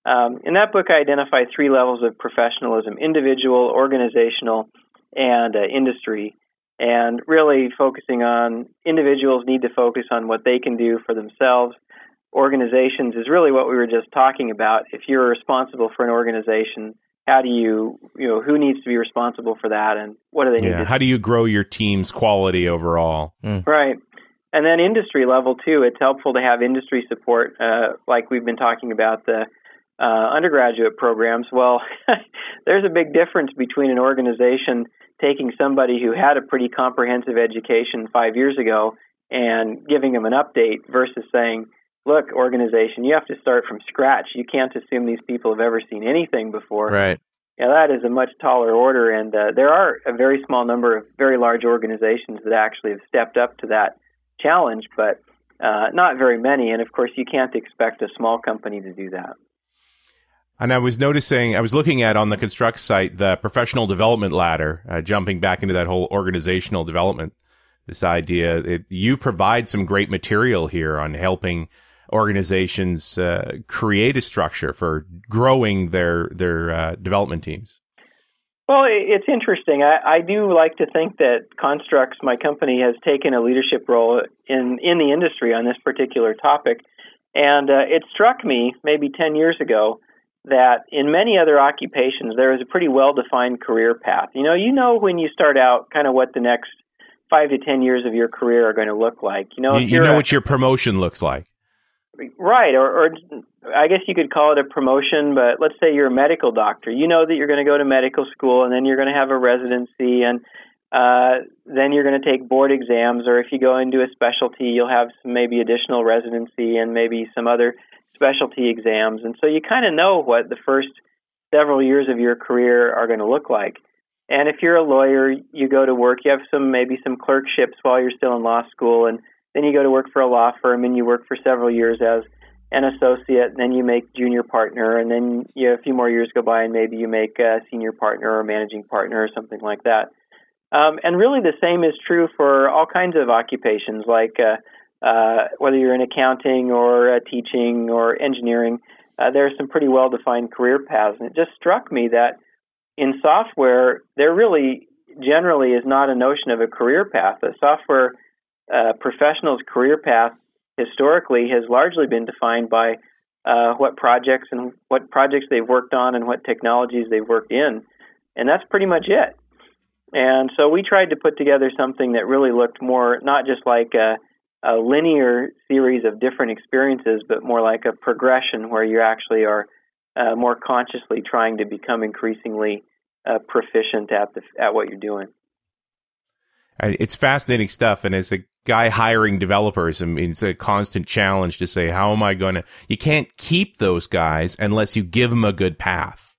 Um, in that book, I identify three levels of professionalism: individual, organizational, and uh, industry. And really focusing on individuals need to focus on what they can do for themselves. Organizations is really what we were just talking about. If you're responsible for an organization, how do you, you know, who needs to be responsible for that, and what do they need yeah. to do? How do you grow your team's quality overall? Mm. Right. And then industry level, too. It's helpful to have industry support, uh, like we've been talking about the Uh, undergraduate programs. Well, there's a big difference between an organization taking somebody who had a pretty comprehensive education five years ago and giving them an update versus saying, look, organization, you have to start from scratch. You can't assume these people have ever seen anything before. Right. Yeah, that is a much taller order, and uh, there are a very small number of very large organizations that actually have stepped up to that challenge, but uh, not very many, and of course you can't expect a small company to do that. And I was noticing, I was looking at on the Construct site, the professional development ladder, uh, jumping back into that whole organizational development, this idea. It, you provide some great material here on helping organizations uh, create a structure for growing their, their uh, development teams. Well, it's interesting. I, I do like to think that Constructs, my company, has taken a leadership role in, in the industry on this particular topic. And uh, it struck me maybe ten years ago that in many other occupations, there is a pretty well-defined career path. You know, you know when you start out kind of what the next five to ten years of your career are going to look like. You know, you, you know a, what your promotion looks like. Right, or, or I guess you could call it a promotion, but let's say you're a medical doctor. You know that you're going to go to medical school, and then you're going to have a residency, and uh, then you're going to take board exams, or if you go into a specialty, you'll have some maybe additional residency and maybe some other specialty exams. And so you kind of know what the first several years of your career are going to look like. And if you're a lawyer, you go to work, you have some maybe some clerkships while you're still in law school, and then you go to work for a law firm, and you work for several years as an associate, and then you make junior partner, and then you know, a few more years go by, and maybe you make a senior partner or managing partner or something like that. Um, and really the same is true for all kinds of occupations, like uh, uh, whether you're in accounting or uh, teaching or engineering, uh, there are some pretty well-defined career paths. And it just struck me that in software, there really generally is not a notion of a career path. A software Uh, professionals' career path historically has largely been defined by uh, what projects and what projects they've worked on and what technologies they've worked in, and that's pretty much it. And so we tried to put together something that really looked more not just like a, a linear series of different experiences, but more like a progression where you actually are uh, more consciously trying to become increasingly uh, proficient at the, at what you're doing. It's fascinating stuff, and as a guy hiring developers, I mean, it's a constant challenge to say, how am I going to... You can't keep those guys unless you give them a good path.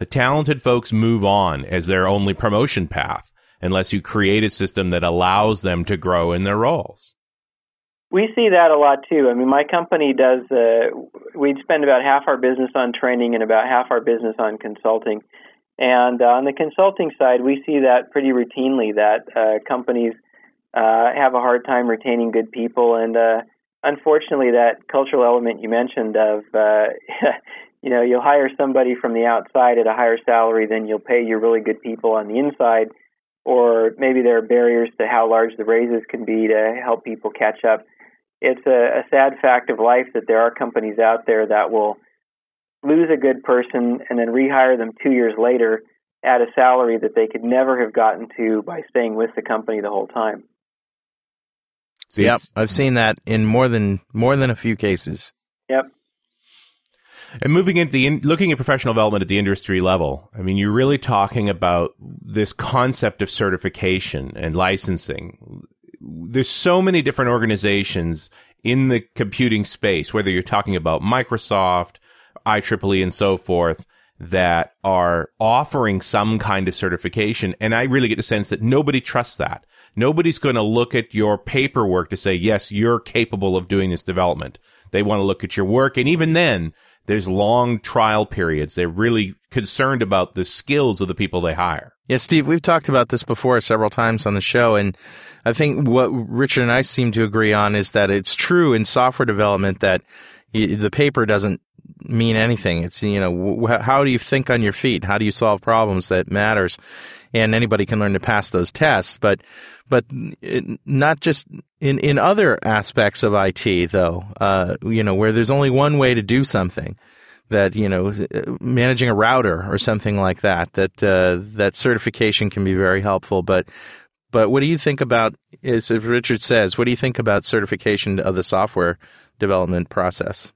The talented folks move on as their only promotion path, unless you create a system that allows them to grow in their roles. We see that a lot, too. I mean, my company does... Uh, we'd spend about half our business on training and about half our business on consulting. And uh, on the consulting side, we see that pretty routinely, that uh, companies uh, have a hard time retaining good people. And uh, unfortunately, that cultural element you mentioned of, uh, you know, you'll hire somebody from the outside at a higher salary than you'll pay your really good people on the inside, or maybe there are barriers to how large the raises can be to help people catch up. It's a, a sad fact of life that there are companies out there that will lose a good person and then rehire them two years later at a salary that they could never have gotten to by staying with the company the whole time. So yep, I've seen that in more than more than a few cases. Yep. And moving into the in, looking at professional development at the industry level, I mean, you're really talking about this concept of certification and licensing. There's so many different organizations in the computing space, whether you're talking about Microsoft, I triple E and so forth, that are offering some kind of certification. And I really get the sense that nobody trusts that. Nobody's going to look at your paperwork to say, yes, you're capable of doing this development. They want to look at your work. And even then, there's long trial periods. They're really concerned about the skills of the people they hire. Yeah, Steve, we've talked about this before several times on the show, and I think what Richard and I seem to agree on is that it's true in software development that the paper doesn't mean anything. It's, you know, wh- how do you think on your feet? How do you solve problems that matters? And anybody can learn to pass those tests. But but it, not just in, in other aspects of I T, though, uh, you know, where there's only one way to do something, that, you know, managing a router or something like that, that uh, that certification can be very helpful. But but what do you think about, as Richard says, what do you think about certification of the software development process?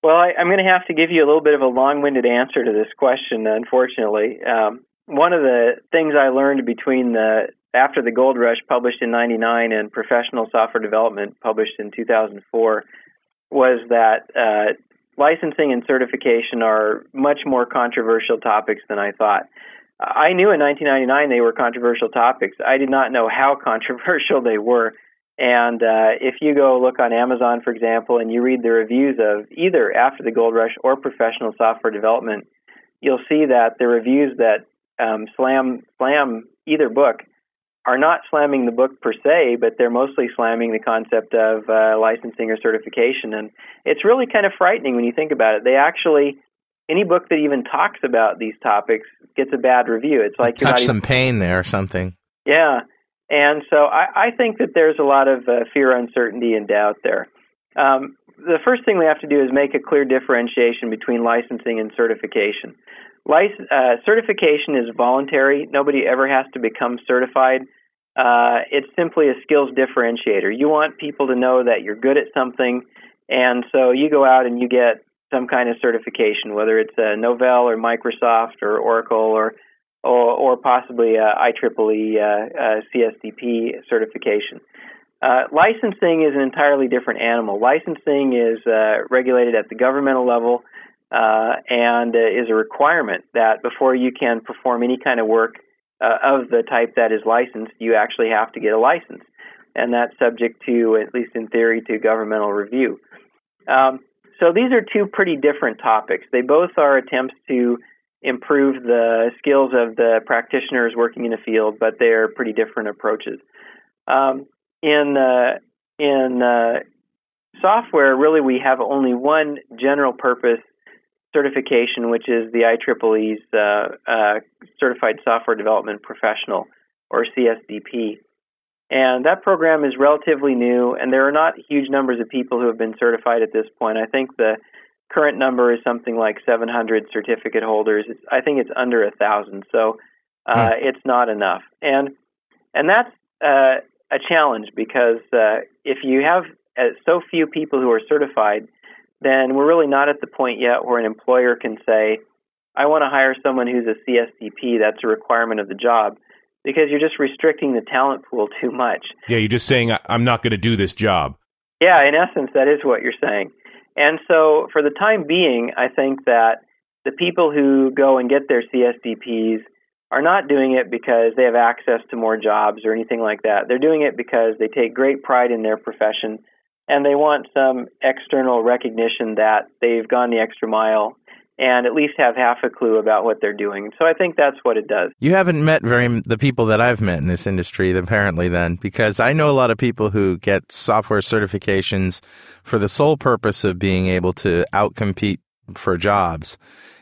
Well, I, I'm going to have to give you a little bit of a long-winded answer to this question, unfortunately. Um, one of the things I learned between the after the Gold Rush, published in ninety-nine, and Professional Software Development, published in two thousand four, was that uh, licensing and certification are much more controversial topics than I thought. I knew in nineteen ninety-nine they were controversial topics. I did not know how controversial they were. And uh, if you go look on Amazon, for example, and you read the reviews of either After the Gold Rush or Professional Software Development, you'll see that the reviews that um, slam slam either book are not slamming the book per se, but they're mostly slamming the concept of uh, licensing or certification. And it's really kind of frightening when you think about it. They actually, any book that even talks about these topics gets a bad review. It's like touch some pain there or something. Yeah. And so I, I think that there's a lot of uh, fear, uncertainty, and doubt there. Um, the first thing we have to do is make a clear differentiation between licensing and certification. Lic- uh, certification is voluntary. Nobody ever has to become certified. Uh, it's simply a skills differentiator. You want people to know that you're good at something, And so you go out and you get some kind of certification, whether it's a Novell or Microsoft or Oracle or or, or possibly a I triple E uh, uh, C S D P certification. Uh, licensing is an entirely different animal. Licensing is uh, regulated at the governmental level uh, and uh, is a requirement that before you can perform any kind of work uh, of the type that is licensed, you actually have to get a license. And that's subject to, at least in theory, to governmental review. Um, so these are two pretty different topics. They both are attempts to improve the skills of the practitioners working in the field, but they're pretty different approaches. Um, in uh, in uh, software, really, we have only one general purpose certification, which is the I triple E's uh, uh, Certified Software Development Professional, or C S D P. And that program is relatively new, and there are not huge numbers of people who have been certified at this point. I think the current number is something like seven hundred certificate holders. It's, I think it's under one thousand, so uh, hmm. it's not enough. And and that's uh, a challenge because uh, if you have uh, so few people who are certified, then we're really not at the point yet where an employer can say, I want to hire someone who's a C S D P, that's a requirement of the job, because you're just restricting the talent pool too much. Yeah, you're just saying, I'm not going to do this job. Yeah, in essence, that is what you're saying. And so for the time being, I think that the people who go and get their C S D Ps are not doing it because they have access to more jobs or anything like that. They're doing it because they take great pride in their profession, and they want some external recognition that they've gone the extra mile and at least have half a clue about what they're doing. So I think that's what it does. You haven't met very the people that I've met in this industry, apparently, then, because I know a lot of people who get software certifications for the sole purpose of being able to outcompete for jobs.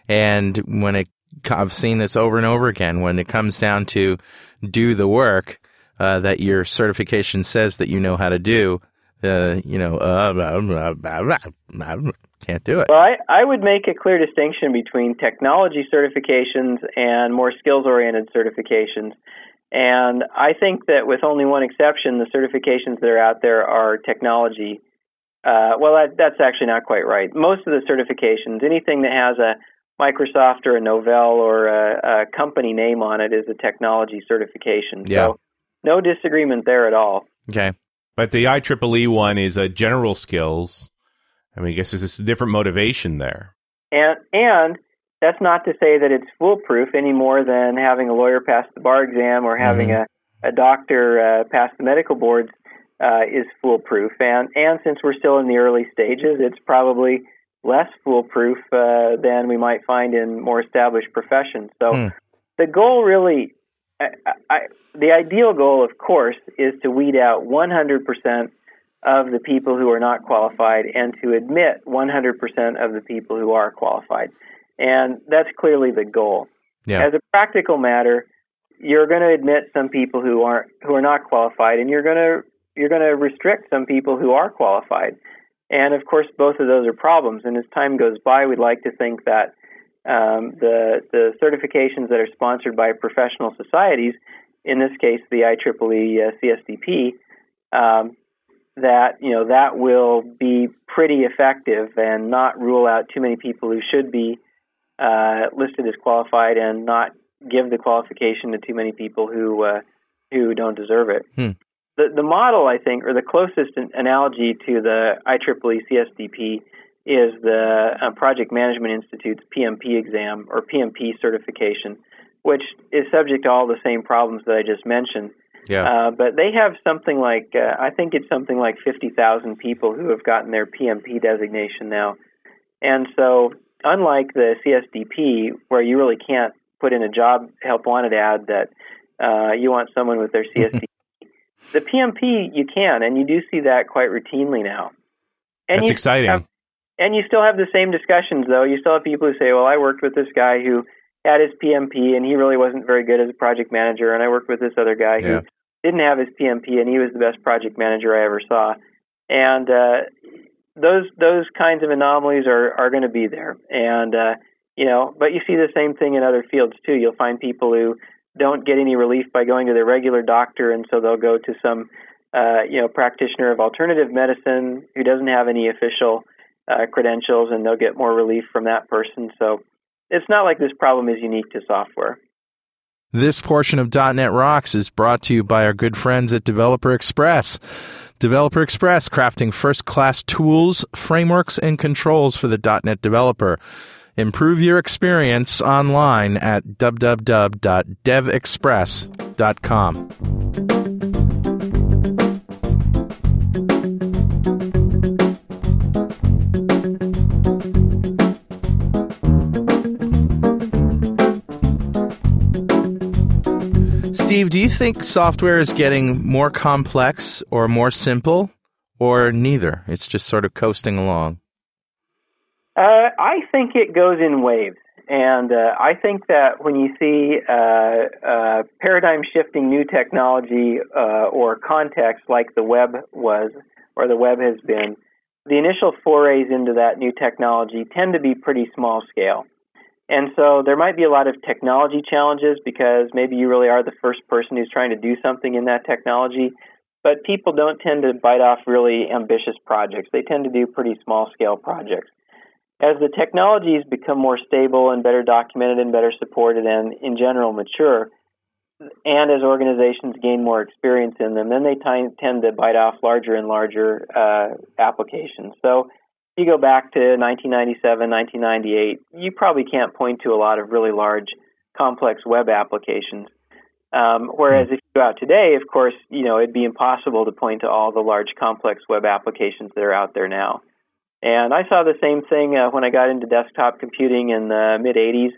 And when it, I've seen this over and over again, when it comes down to do the work uh, that your certification says that you know how to do, uh, you know, uh, blah, blah, blah, blah, blah, blah. Can't do it. Well, I, I would make a clear distinction between technology certifications and more skills-oriented certifications. And I think that with only one exception, the certifications that are out there are technology. Uh, well, that, that's actually not quite right. Most of the certifications, anything that has a Microsoft or a Novell or a, a company name on it is a technology certification. Yeah. So no disagreement there at all. Okay. But the I triple E one is a general skills. I mean, I guess there's just a different motivation there. And and that's not to say that it's foolproof any more than having a lawyer pass the bar exam or having mm. a, a doctor uh, pass the medical boards uh, is foolproof. And, and since we're still in the early stages, it's probably less foolproof uh, than we might find in more established professions. So mm. the goal really, I, I, the ideal goal, of course, is to weed out one hundred percent of the people who are not qualified and to admit one hundred percent of the people who are qualified. And that's clearly the goal. Yeah. As a practical matter, you're going to admit some people who aren't who are not qualified, and you're going to you're going to restrict some people who are qualified. And of course, both of those are problems. And as time goes by, we'd like to think that um, the the certifications that are sponsored by professional societies, in this case, the I triple E uh, C S D P, um, that, you know, that will be pretty effective and not rule out too many people who should be uh, listed as qualified and not give the qualification to too many people who uh, who don't deserve it. Hmm. The, the model, I think, or the closest analogy to the I triple E C S D P is the uh, Project Management Institute's P M P exam or P M P certification, which is subject to all the same problems that I just mentioned. Yeah. Uh, but they have something like, uh, I think it's something like fifty thousand people who have gotten their P M P designation now. And so unlike the C S D P, where you really can't put in a job help wanted ad that uh, you want someone with their C S D P, the P M P you can, and you do see that quite routinely now. And that's exciting. Have, and you still have the same discussions, though. You still have people who say, well, I worked with this guy who had his P M P, and he really wasn't very good as a project manager, and I worked with this other guy yeah. who didn't have his P M P, and he was the best project manager I ever saw. And uh, those those kinds of anomalies are, are going to be there. And, uh, you know, but you see the same thing in other fields, too. You'll find people who don't get any relief by going to their regular doctor, and so they'll go to some uh, you know, practitioner of alternative medicine who doesn't have any official uh, credentials, and they'll get more relief from that person. So it's not like this problem is unique to software. This portion of .dot net Rocks is brought to you by our good friends at Developer Express. Developer Express, crafting first-class tools, frameworks, and controls for the .dot net developer. Improve your experience online at w w w dot dev express dot com. Steve, do you think software is getting more complex or more simple, or neither? It's just sort of coasting along. Uh, I think it goes in waves. And uh, I think that when you see uh, uh, paradigm-shifting new technology uh, or context like the web was or the web has been, the initial forays into that new technology tend to be pretty small scale. And so there might be a lot of technology challenges because maybe you really are the first person who's trying to do something in that technology, but people don't tend to bite off really ambitious projects. They tend to do pretty small-scale projects. As the technologies become more stable and better documented and better supported and, in general, mature, and as organizations gain more experience in them, then they t- tend to bite off larger and larger uh, applications. So you go back to nineteen ninety-seven, nineteen ninety-eight, you probably can't point to a lot of really large, complex web applications. Um, whereas if you go out today, of course, you know, it'd be impossible to point to all the large, complex web applications that are out there now. And I saw the same thing uh, when I got into desktop computing in the mid-eighties.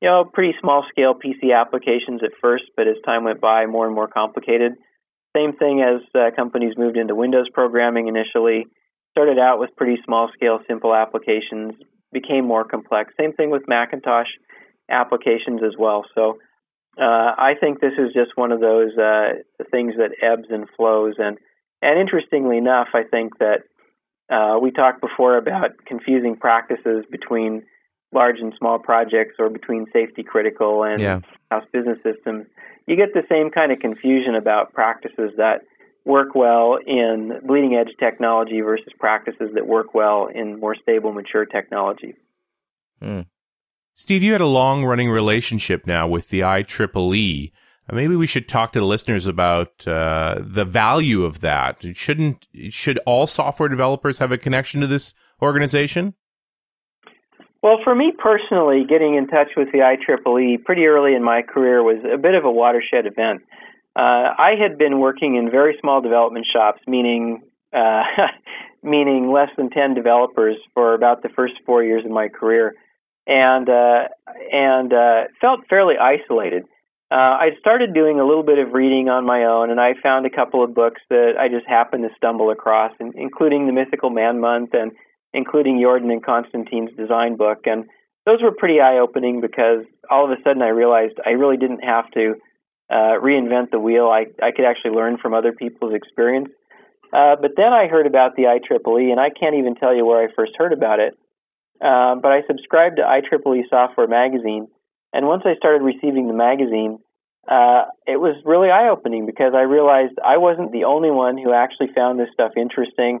You know, pretty small-scale P C applications at first, but as time went by, more and more complicated. Same thing as uh, companies moved into Windows programming initially. Started out with pretty small-scale, simple applications, became more complex. Same thing with Macintosh applications as well. So uh, I think this is just one of those uh, things that ebbs and flows. And, and interestingly enough, I think that uh, we talked before about confusing practices between large and small projects or between safety-critical and yeah. house business systems. You get the same kind of confusion about practices that work well in bleeding-edge technology versus practices that work well in more stable, mature technology. Mm. Steve, you had a long-running relationship now with the I triple E. Maybe we should talk to the listeners about uh, the value of that. Shouldn't should all software developers have a connection to this organization? Well, for me personally, getting in touch with the I triple E pretty early in my career was a bit of a watershed event. Uh, I had been working in very small development shops, meaning uh, meaning less than ten developers for about the first four years of my career, and uh, and uh, felt fairly isolated. Uh, I started doing a little bit of reading on my own, and I found a couple of books that I just happened to stumble across, including The Mythical Man Month and including Jordan and Constantine's design book. And those were pretty eye-opening because all of a sudden I realized I really didn't have to Uh, reinvent the wheel. I, I could actually learn from other people's experience. Uh, but then I heard about the I triple E, and I can't even tell you where I first heard about it. Uh, but I subscribed to I triple E Software Magazine, and once I started receiving the magazine, uh, it was really eye-opening because I realized I wasn't the only one who actually found this stuff interesting.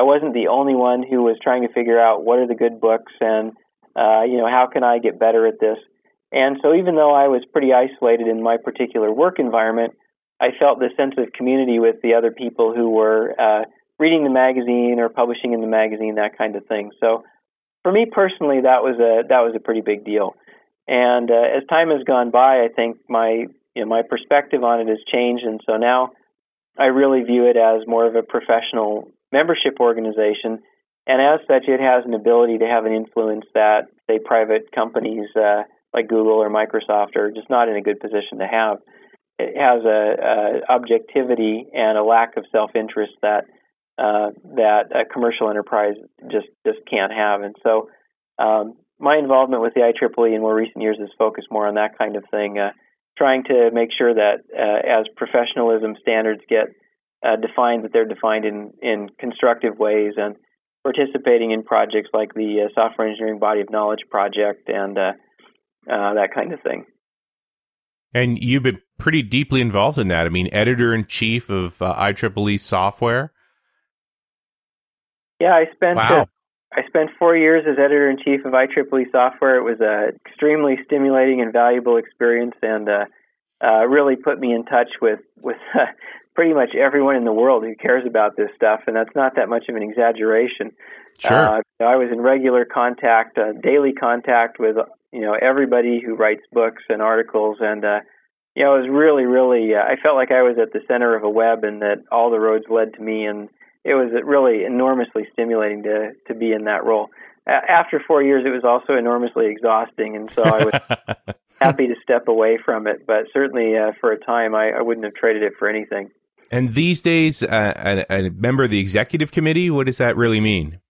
I wasn't the only one who was trying to figure out what are the good books and uh, you know, how can I get better at this. And so even though I was pretty isolated in my particular work environment, I felt this sense of community with the other people who were uh, reading the magazine or publishing in the magazine, that kind of thing. So for me personally, that was a that was a pretty big deal. And uh, as time has gone by, I think my you know, my perspective on it has changed. And so now I really view it as more of a professional membership organization. And as such, it has an ability to have an influence that, say, private companies uh like Google or Microsoft are just not in a good position to have. It has a, a objectivity and a lack of self-interest that uh, that a commercial enterprise just, just can't have. And so um, my involvement with the I triple E in more recent years is focused more on that kind of thing, uh, trying to make sure that uh, as professionalism standards get uh, defined, that they're defined in, in constructive ways, and participating in projects like the uh, Software Engineering Body of Knowledge Project and uh, Uh, that kind of thing. And you've been pretty deeply involved in that. I mean, editor-in-chief of uh, I triple E Software. Yeah, I spent wow. uh, I spent four years as editor-in-chief of I triple E Software. It was an extremely stimulating and valuable experience, and uh, uh, really put me in touch with, with uh, pretty much everyone in the world who cares about this stuff, and that's not that much of an exaggeration. Sure. Uh, I was in regular contact, uh, daily contact with you know everybody who writes books and articles, and uh, you know it was really, really. Uh, I felt like I was at the center of a web, and that all the roads led to me, and it was really enormously stimulating to to be in that role. A- after four years, it was also enormously exhausting, and so I was happy to step away from it. But certainly, uh, for a time, I, I wouldn't have traded it for anything. And these days, uh, a, a member of the executive committee. What does that really mean?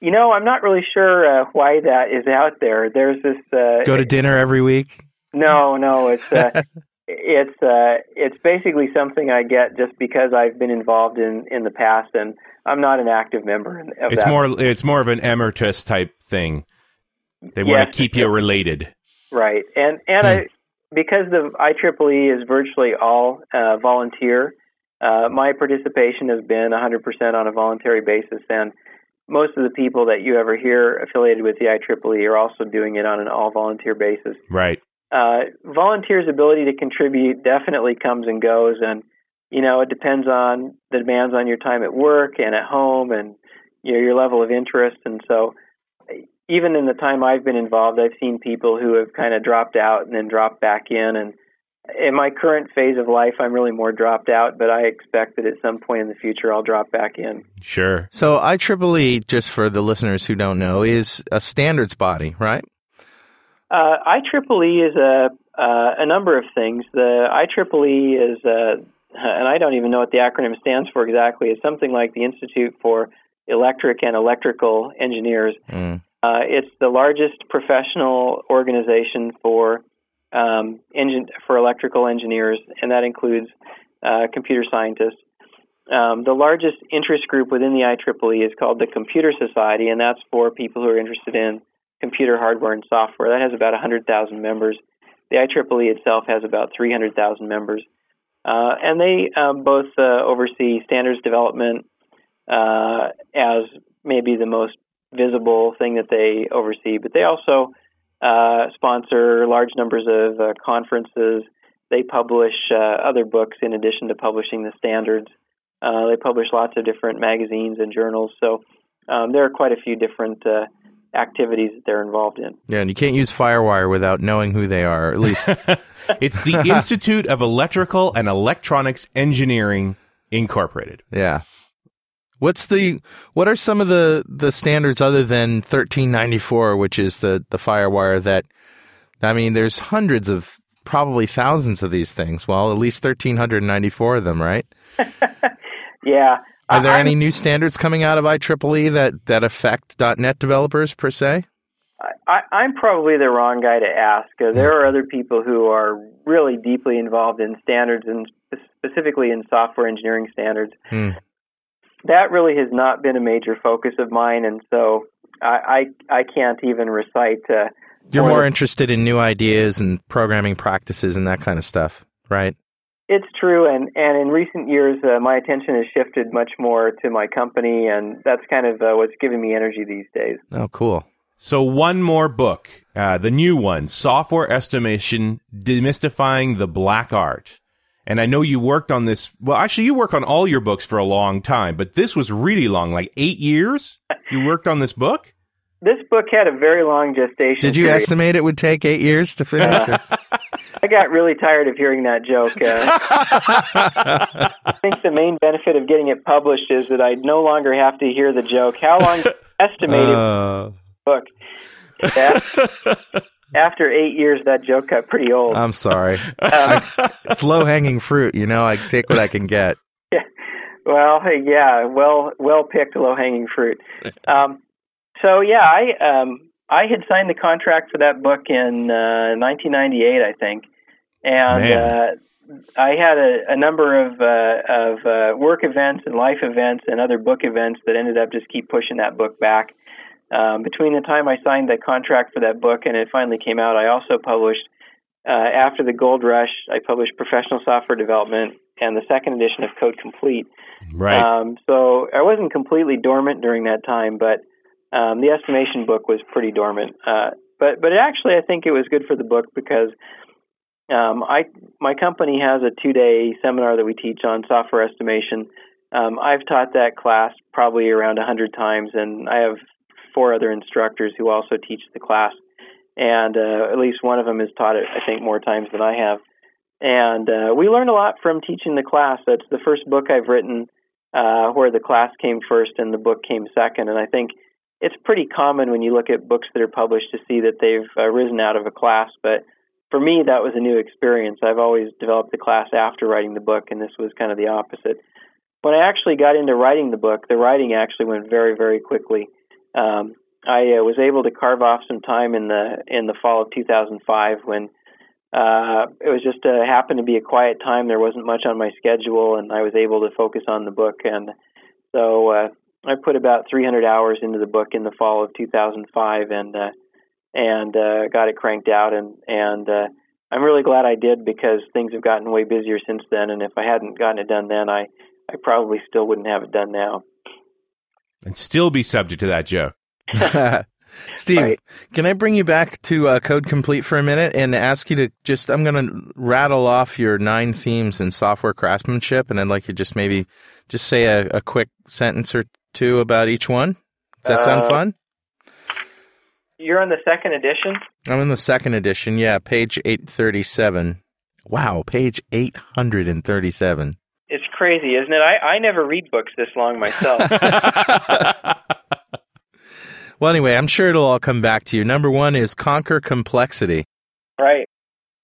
You know, I'm not really sure uh, why that is out there. There's this uh, go to dinner every week. No, no, it's uh, it's uh, it's basically something I get just because I've been involved in, in the past, and I'm not an active member of that. It's more it's more of an emeritus type thing. They yes, want to keep you related, right? And and hmm. I because the I triple E is virtually all uh, volunteer. Uh, my participation has been one hundred percent on a voluntary basis, and most of the people that you ever hear affiliated with the I triple E are also doing it on an all-volunteer basis. Right. Uh, volunteers' ability to contribute definitely comes and goes, and you know it depends on the demands on your time at work and at home, and you know, your level of interest. And so, even in the time I've been involved, I've seen people who have kind of dropped out and then dropped back in. And in my current phase of life, I'm really more dropped out, but I expect that at some point in the future, I'll drop back in. Sure. So I triple E, just for the listeners who don't know, is a standards body, right? Uh, I triple E is a uh, a number of things. The I triple E is, a, and I don't even know what the acronym stands for exactly, it's something like the Institute for Electric and Electrical Engineers. Mm. Uh, it's the largest professional organization for Um, engine for electrical engineers, and that includes uh, computer scientists. Um, the largest interest group within the I triple E is called the Computer Society, and that's for people who are interested in computer hardware and software. That has about one hundred thousand members. The I triple E itself has about three hundred thousand members. Uh, and they uh, both uh, oversee standards development uh, as maybe the most visible thing that they oversee, but they also Uh, sponsor large numbers of uh, conferences. They publish uh, other books in addition to publishing the standards. Uh, they publish lots of different magazines and journals. So um, there are quite a few different uh, activities that they're involved in. Yeah, and you can't use Firewire without knowing who they are, at least. It's the Institute of Electrical and Electronics Engineering, Incorporated. Yeah. What's the what are some of the, the standards other than thirteen ninety-four, which is the, the Firewire that, I mean, there's hundreds of, probably thousands of these things. Well, at least one thousand three hundred ninety-four of them, right? Yeah. Are there I'm, any new standards coming out of I triple E that, that affect .NET developers, per se? I, I'm probably the wrong guy to ask. There are other people who are really deeply involved in standards, and specifically in software engineering standards. Hmm. That really has not been a major focus of mine, and so I I, I can't even recite. Uh, You're more interested in new ideas and programming practices and that kind of stuff, right? It's true, and, and in recent years, uh, my attention has shifted much more to my company, and that's kind of uh, what's giving me energy these days. Oh, cool. So one more book, uh, the new one, Software Estimation, Demystifying the Black Art. And I know you worked on this. Well, actually, you work on all your books for a long time, but this was really long, like eight years. You worked on this book? This book had a very long gestation. Did you period. estimate it would take eight years to finish it? I got really tired of hearing that joke. Uh, I think the main benefit of getting it published is that I no longer have to hear the joke. How long did you estimate uh... book? Yeah. After eight years, that joke got pretty old. I'm sorry. um, I, it's low-hanging fruit, you know. I take what I can get. Yeah. Well, yeah. Well, well-picked low-hanging fruit. Um, so, yeah, I um, I had signed the contract for that book in uh, nineteen ninety-eight, I think, and uh, I had a, a number of uh, of uh, work events and life events and other book events that ended up just keep pushing that book back. Um, between the time I signed the contract for that book and it finally came out, I also published uh, after the gold rush, I published Professional Software Development and the second edition of Code Complete. Right. Um, so I wasn't completely dormant during that time, but um, the estimation book was pretty dormant. Uh, but but actually, I think it was good for the book because um, I my company has a two-day seminar that we teach on software estimation. Um, I've taught that class probably around one hundred times, and I have four other instructors who also teach the class. And uh, at least one of them has taught it, I think, more times than I have. And uh, we learned a lot from teaching the class. That's the first book I've written uh, where the class came first and the book came second. And I think it's pretty common when you look at books that are published to see that they've uh, risen out of a class. But for me, that was a new experience. I've always developed the class after writing the book, and this was kind of the opposite. When I actually got into writing the book, the writing actually went very, very quickly. Um, I uh, was able to carve off some time in the in the fall of two thousand five when uh, it was just uh, happened to be a quiet time. There wasn't much on my schedule, and I was able to focus on the book. And so uh, I put about three hundred hours into the book in the fall of two thousand five, and uh, and uh, got it cranked out. And and uh, I'm really glad I did because things have gotten way busier since then. And if I hadn't gotten it done then, I I probably still wouldn't have it done now. And still be subject to that joke. Steve, right. Can I bring you back to uh, Code Complete for a minute and ask you to just, I'm going to rattle off your nine themes in software craftsmanship, and I'd like you to just maybe just say a, a quick sentence or two about each one. Does that uh, sound fun? You're on the second edition? I'm in the second edition, yeah, page eight thirty-seven. Wow, page eight thirty-seven. It's crazy, isn't it? I, I never read books this long myself. Well, anyway, I'm sure it'll all come back to you. Number one is conquer complexity. Right.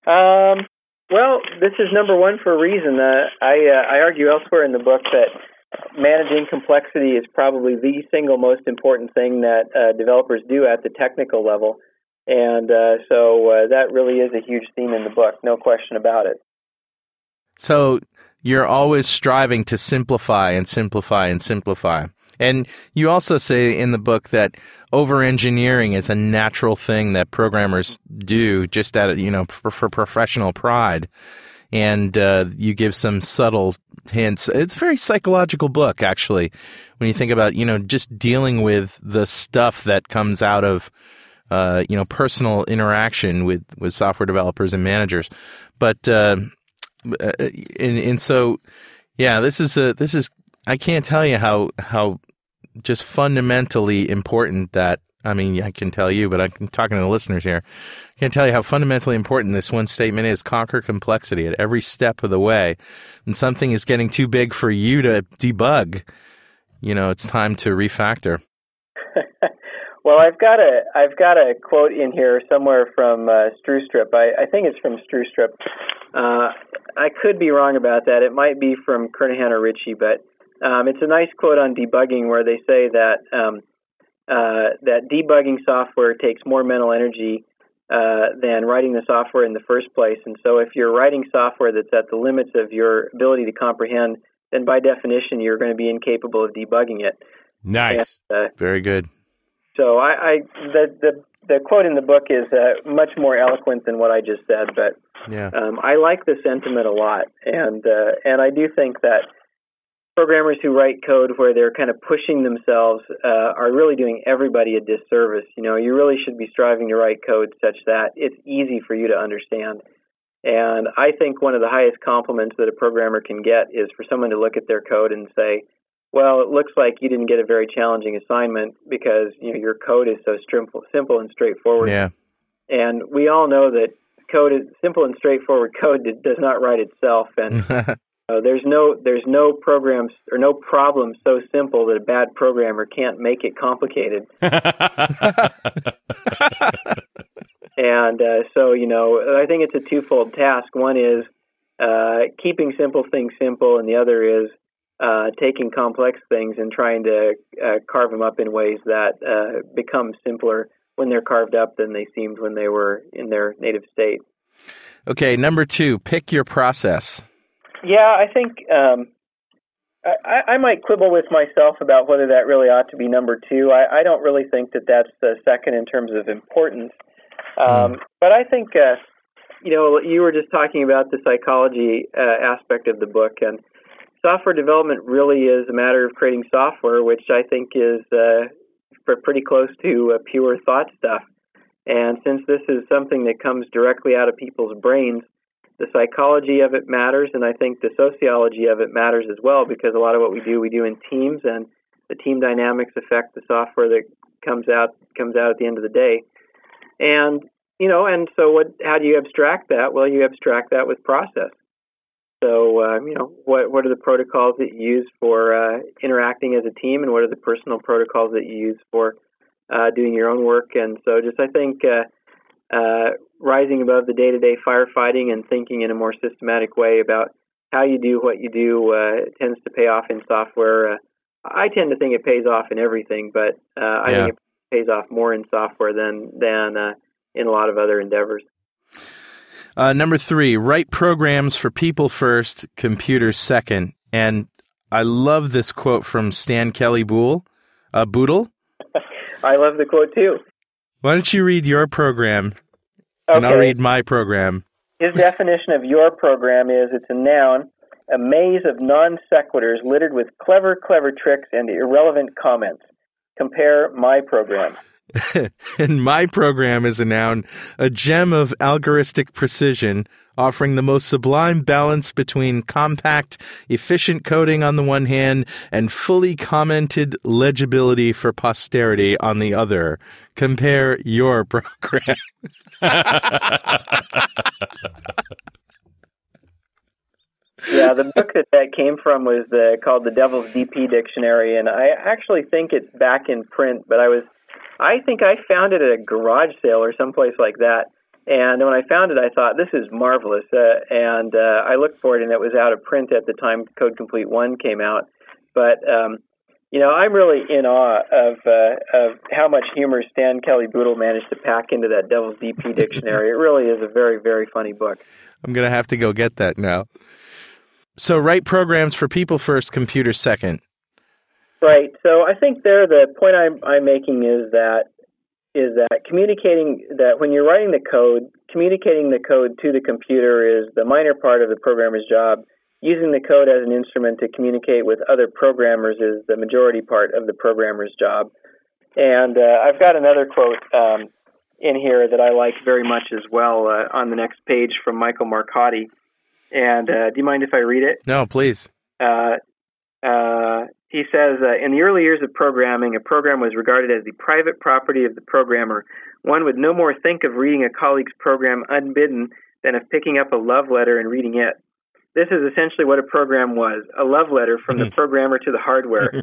Um, well, this is number one for a reason. Uh, I, uh, I argue elsewhere in the book that managing complexity is probably the single most important thing that uh, developers do at the technical level. And uh, so uh, that really is a huge theme in the book, no question about it. So you're always striving to simplify and simplify and simplify. And you also say in the book that over-engineering is a natural thing that programmers do just out of, you know, for, for professional pride. And uh, you give some subtle hints. It's a very psychological book, actually, when you think about, you know, just dealing with the stuff that comes out of, uh, you know, personal interaction with, with software developers and managers. But... Uh, Uh, and, and so, yeah, this is a, this is, I can't tell you how, how just fundamentally important that, I mean, I can tell you, but I'm talking to the listeners here. I can't tell you how fundamentally important this one statement is: conquer complexity at every step of the way. When something is getting too big for you to debug, you know, it's time to refactor. Well, I've got a I've got a quote in here somewhere from uh, Stroustrup. I, I think it's from Stroustrup. Uh, I could be wrong about that. It might be from Kernahan or Ritchie, but um, it's a nice quote on debugging where they say that um, uh, that debugging software takes more mental energy uh, than writing the software in the first place. And so, if you're writing software that's at the limits of your ability to comprehend, then by definition, you're going to be incapable of debugging it. Nice. And, uh, very good. So I, I the, the the quote in the book is uh, much more eloquent than what I just said, but yeah. um, I like the sentiment a lot, and uh, and I do think that programmers who write code where they're kind of pushing themselves uh, are really doing everybody a disservice. You know, you really should be striving to write code such that it's easy for you to understand. And I think one of the highest compliments that a programmer can get is for someone to look at their code and say, well, it looks like you didn't get a very challenging assignment because, you know, your code is so simple and straightforward. Yeah. And we all know that code is simple and straightforward code does not write itself, and uh, there's no there's no programs or no problem so simple that a bad programmer can't make it complicated. And uh, so, you know, I think it's a twofold task. One is uh, keeping simple things simple, and the other is Uh, taking complex things and trying to uh, carve them up in ways that uh, become simpler when they're carved up than they seemed when they were in their native state. Okay, number two, pick your process. Yeah, I think um, I, I might quibble with myself about whether that really ought to be number two. I, I don't really think that that's the second in terms of importance. Um, mm. But I think uh, you know, you were just talking about the psychology uh, aspect of the book, and software development really is a matter of creating software, which I think is uh, pretty close to uh, pure thought stuff. And since this is something that comes directly out of people's brains, the psychology of it matters, and I think the sociology of it matters as well, because a lot of what we do, we do in teams, and the team dynamics affect the software that comes out comes out at the end of the day. And, you know, and so what? How do you abstract that? Well, you abstract that with process. So, um, you know, what what are the protocols that you use for uh, interacting as a team, and what are the personal protocols that you use for uh, doing your own work? And so just, I think, uh, uh, rising above the day-to-day firefighting and thinking in a more systematic way about how you do what you do uh, tends to pay off in software. Uh, I tend to think it pays off in everything, but uh, I yeah. think it pays off more in software than than uh, in a lot of other endeavors. Uh, number three, write programs for people first, computers second. And I love this quote from Stan Kelly Boodle. Uh, Boodle. I love the quote, too. Why don't you read your program, okay, and I'll read my program. His definition of your program is, it's a noun, a maze of non-sequiturs littered with clever, clever tricks and irrelevant comments. Compare my program. And my program is a noun, a gem of algoristic precision, offering the most sublime balance between compact, efficient coding on the one hand and fully commented legibility for posterity on the other. Compare your program. Yeah, the book that that came from was the, called The Devil's D P Dictionary, and I actually think it's back in print, but I was, I think I found it at a garage sale or someplace like that, and when I found it, I thought, this is marvelous, uh, and uh, I looked for it, and it was out of print at the time Code Complete one came out, but, um, you know, I'm really in awe of uh, of how much humor Stan Kelly Boodle managed to pack into that Devil's D P Dictionary. It really is a very, very funny book. I'm going to have to go get that now. So write programs for people first, computers second. Right. So I think there the point I'm, I'm making is that is that communicating that when you're writing the code, communicating the code to the computer is the minor part of the programmer's job. Using the code as an instrument to communicate with other programmers is the majority part of the programmer's job. And uh, I've got another quote um, in here that I like very much as well uh, on the next page from Michael Marcotti. And uh, do you mind if I read it? No, please. Uh, uh, he says, uh, in the early years of programming, a program was regarded as the private property of the programmer. One would no more think of reading a colleague's program unbidden than of picking up a love letter and reading it. This is essentially what a program was, a love letter from the programmer to the hardware,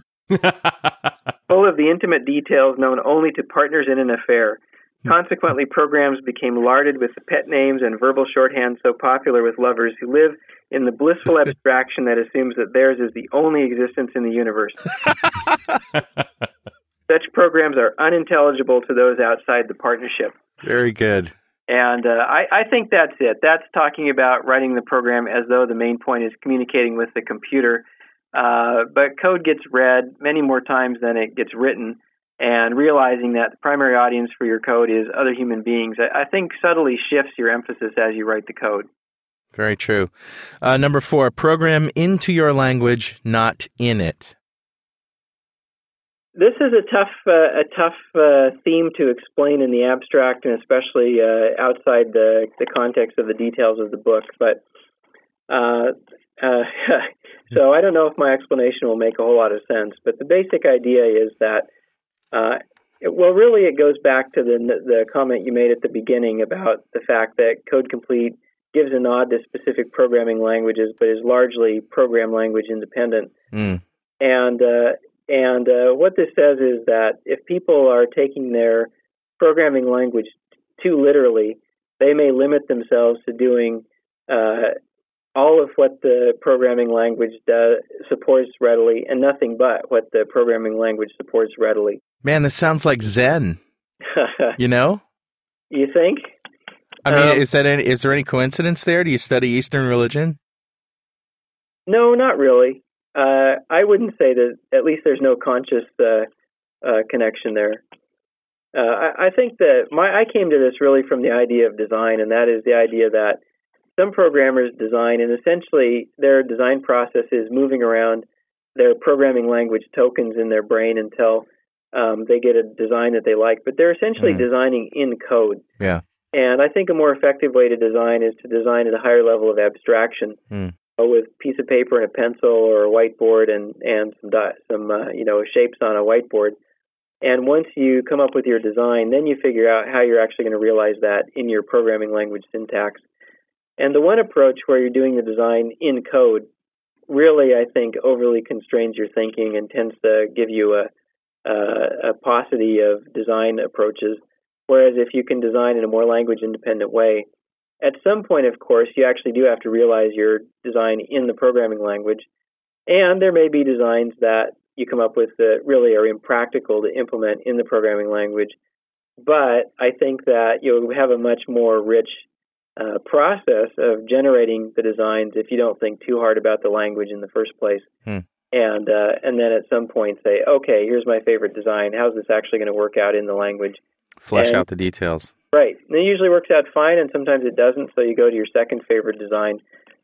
full of the intimate details known only to partners in an affair. Consequently, programs became larded with the pet names and verbal shorthand so popular with lovers who live in the blissful abstraction that assumes that theirs is the only existence in the universe. Such programs are unintelligible to those outside the partnership. Very good. And uh, I, I think that's it. That's talking about writing the program as though the main point is communicating with the computer. Uh, but code gets read many more times than it gets written. And realizing that the primary audience for your code is other human beings, I think subtly shifts your emphasis as you write the code. Very true. Uh, number four, program into your language, not in it. This is a tough uh, a tough uh, theme to explain in the abstract, and especially uh, outside the, the context of the details of the book. But uh, uh, so I don't know if my explanation will make a whole lot of sense. But the basic idea is that Uh, it, well, really, it goes back to the the comment you made at the beginning about the fact that Code Complete gives a nod to specific programming languages, but is largely program language independent. Mm. And uh, and uh, what this says is that if people are taking their programming language t- too literally, they may limit themselves to doing uh, all of what the programming language does, supports readily, and nothing but what the programming language supports readily. Man, this sounds like Zen. You know? You think? I mean, um, is that any, is there any coincidence there? Do you study Eastern religion? No, not really. Uh, I wouldn't say that. At least there's no conscious uh, uh, connection there. Uh, I, I think that my I came to this really from the idea of design, and that is the idea that some programmers design, and essentially their design process is moving around their programming language tokens in their brain until um, they get a design that they like. But they're essentially mm. designing in code. Yeah. And I think a more effective way to design is to design at a higher level of abstraction mm. with a piece of paper and a pencil or a whiteboard and, and some, di- some uh, you know, shapes on a whiteboard. And once you come up with your design, then you figure out how you're actually going to realize that in your programming language syntax. And the one approach where you're doing the design in code really, I think, overly constrains your thinking and tends to give you a, a, a paucity of design approaches. Whereas if you can design in a more language-independent way, at some point, of course, you actually do have to realize your design in the programming language. And there may be designs that you come up with that really are impractical to implement in the programming language. But I think that you'll have a much more rich uh, process of generating the designs if you don't think too hard about the language in the first place. Hmm. And uh, and then at some point say, okay, here's my favorite design. How's this actually going to work out in the language? Flesh and, out the details. Right. And it usually works out fine, and sometimes it doesn't. So you go to your second favorite design,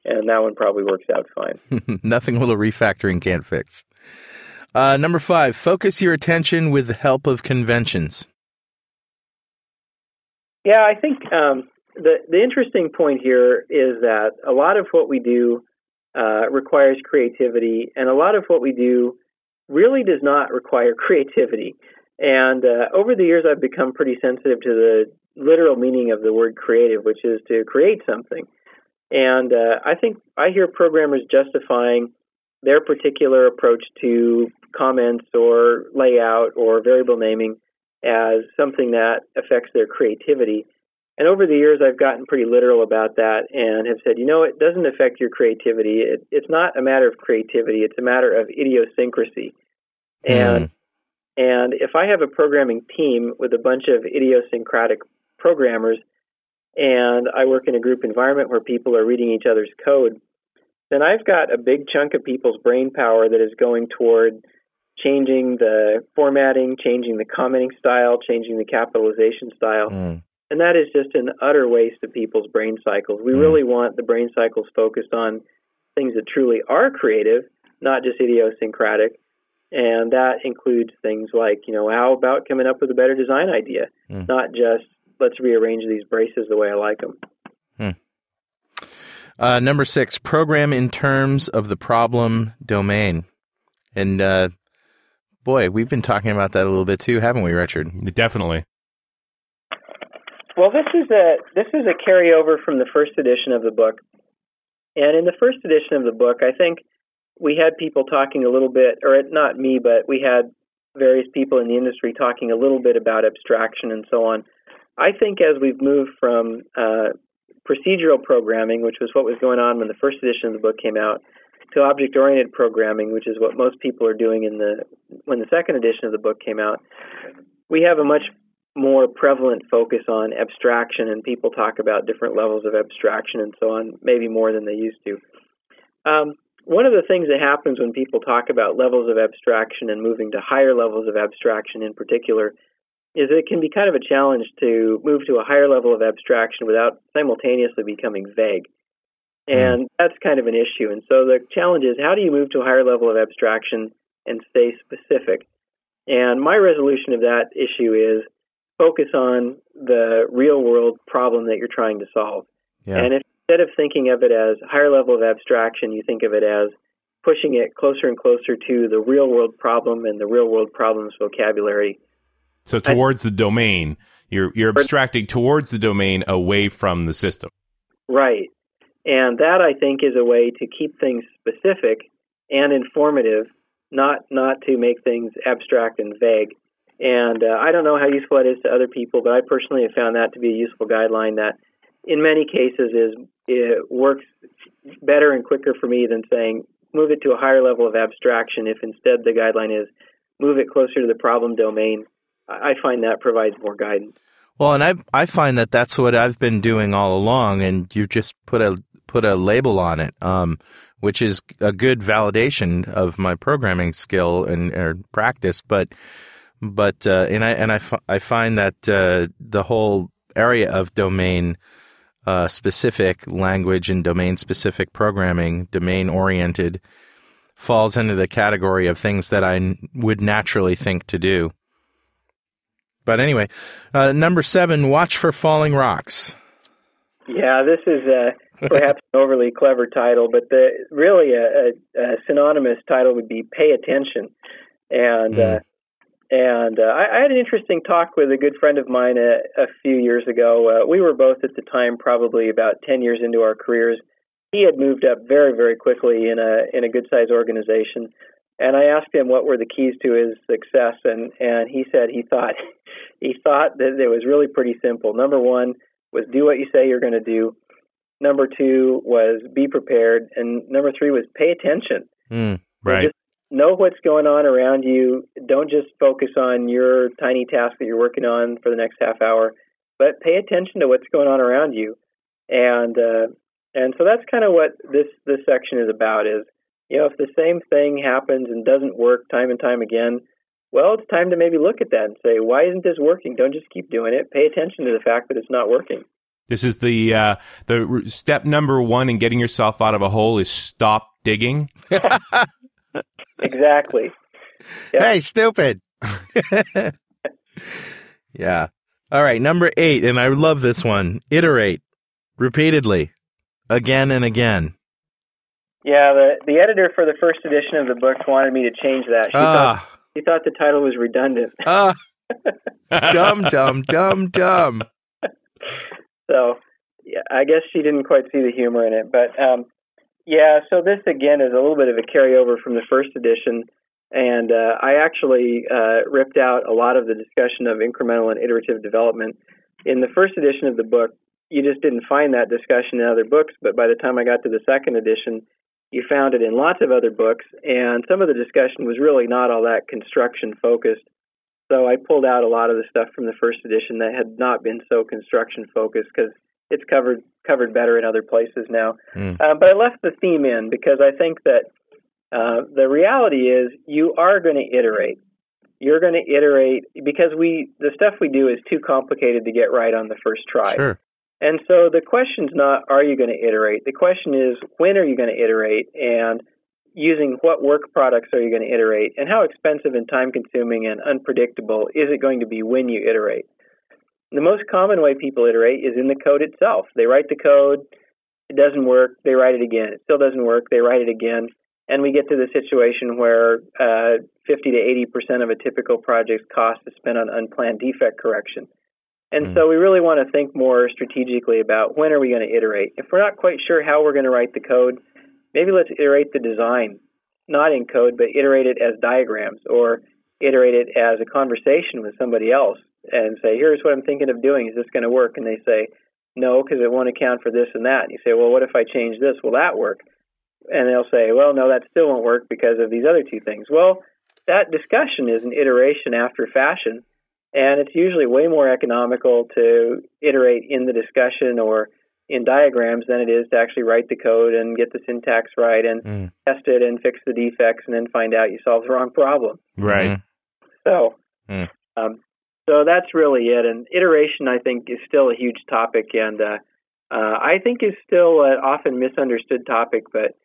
and that one probably works out fine. Nothing a little refactoring can't fix. Uh, number five, focus your attention with the help of conventions. Yeah, I think um, the, the interesting point here is that a lot of what we do uh, requires creativity, and a lot of what we do really does not require creativity. And uh, over the years, I've become pretty sensitive to the literal meaning of the word creative, which is to create something. And uh, I think I hear programmers justifying their particular approach to comments or layout or variable naming as something that affects their creativity. And over the years, I've gotten pretty literal about that and have said, you know, it doesn't affect your creativity. It, it's not a matter of creativity. It's a matter of idiosyncrasy. Mm. And and if I have a programming team with a bunch of idiosyncratic programmers and I work in a group environment where people are reading each other's code, then I've got a big chunk of people's brain power that is going toward changing the formatting, changing the commenting style, changing the capitalization style. Mm. And that is just an utter waste of people's brain cycles. We mm. really want the brain cycles focused on things that truly are creative, not just idiosyncratic. And that includes things like, you know, how about coming up with a better design idea, mm. not just let's rearrange these braces the way I like them. Mm. Uh, number six, program in terms of the problem domain. And uh, boy, we've been talking about that a little bit too, haven't we, Richard? Definitely. Well, this is a this is a carryover from the first edition of the book. And in the first edition of the book, I think we had people talking a little bit, or not me, but we had various people in the industry talking a little bit about abstraction and so on. I think as we've moved from uh, procedural programming, which was what was going on when the first edition of the book came out, to object-oriented programming, which is what most people are doing in the when the second edition of the book came out, we have a much more prevalent focus on abstraction, and people talk about different levels of abstraction and so on, maybe more than they used to. Um, one of the things that happens when people talk about levels of abstraction and moving to higher levels of abstraction in particular is it can be kind of a challenge to move to a higher level of abstraction without simultaneously becoming vague. And that's kind of an issue. And so the challenge is, how do you move to a higher level of abstraction and stay specific? And my resolution of that issue is focus on the real-world problem that you're trying to solve. Yeah. And if instead of thinking of it as higher level of abstraction, you think of it as pushing it closer and closer to the real-world problem and the real-world problem's vocabulary. So towards the domain, you're you're abstracting towards the domain away from the system. Right. And that, I think, is a way to keep things specific and informative, not not to make things abstract and vague. And uh, I don't know how useful it is to other people, but I personally have found that to be a useful guideline that in many cases is it works better and quicker for me than saying move it to a higher level of abstraction if instead the guideline is move it closer to the problem domain. I find that provides more guidance. Well, and I I find that that's what I've been doing all along, and you just put a put a label on it, um, which is a good validation of my programming skill and or practice. But But uh, and I and I, f- I find that uh, the whole area of domain uh, specific language and domain specific programming, domain oriented, falls into the category of things that I n- would naturally think to do. But anyway, uh, number seven: watch for falling rocks. Yeah, this is uh, perhaps an overly clever title, but the, really a, a, a synonymous title would be "Pay Attention." And mm. uh, and uh, I, I had an interesting talk with a good friend of mine a, a few years ago. Uh, we were both at the time probably about ten years into our careers. He had moved up very, very quickly in a in a good-sized organization. And I asked him what were the keys to his success, and, and he said he thought he thought that it was really pretty simple. Number one was do what you say you're going to do. Number two was be prepared. And number three was pay attention. Mm, right. Just know what's going on around you. Don't just focus on your tiny task that you're working on for the next half hour, but pay attention to what's going on around you. And uh, and so that's kind of what this, this section is about is, you know, if the same thing happens and doesn't work time and time again, well, it's time to maybe look at that and say, why isn't this working? Don't just keep doing it. Pay attention to the fact that it's not working. This is the uh, the step number one in getting yourself out of a hole is stop digging. Exactly. Yeah. Hey, stupid. Yeah. All right, number eight, and I love this one. Iterate repeatedly, again and again. Yeah, the, the editor for the first edition of the book wanted me to change that. She, uh, thought, she thought the title was redundant. Uh, dumb, dumb, dumb, dumb. So, yeah, I guess she didn't quite see the humor in it. But, um, yeah, so this, again, is a little bit of a carryover from the first edition. And uh, I actually uh, ripped out a lot of the discussion of incremental and iterative development. In the first edition of the book, you just didn't find that discussion in other books. But by the time I got to the second edition, you found it in lots of other books, and some of the discussion was really not all that construction-focused. So I pulled out a lot of the stuff from the first edition that had not been so construction-focused because it's covered covered better in other places now. Mm. Uh, but I left the theme in because I think that uh, the reality is you are going to iterate. You're going to iterate because we the stuff we do is too complicated to get right on the first try. Sure. And so the question's not, are you going to iterate? The question is, when are you going to iterate? And using what work products are you going to iterate? And how expensive and time-consuming and unpredictable is it going to be when you iterate? The most common way people iterate is in the code itself. They write the code, it doesn't work, they write it again. It still doesn't work, they write it again. And we get to the situation where uh, fifty to eighty percent of a typical project's cost is spent on unplanned defect correction. And so we really want to think more strategically about when are we going to iterate. If we're not quite sure how we're going to write the code, maybe let's iterate the design, not in code, but iterate it as diagrams or iterate it as a conversation with somebody else and say, here's what I'm thinking of doing. Is this going to work? And they say, no, because it won't account for this and that. And you say, well, what if I change this? Will that work? And they'll say, well, no, that still won't work because of these other two things. Well, that discussion is an iteration after fashion. And it's usually way more economical to iterate in the discussion or in diagrams than it is to actually write the code and get the syntax right and mm. test it and fix the defects and then find out you solved the wrong problem. Right. So mm. um, so that's really it. And iteration, I think, is still a huge topic and uh, uh, I think is still an often misunderstood topic. But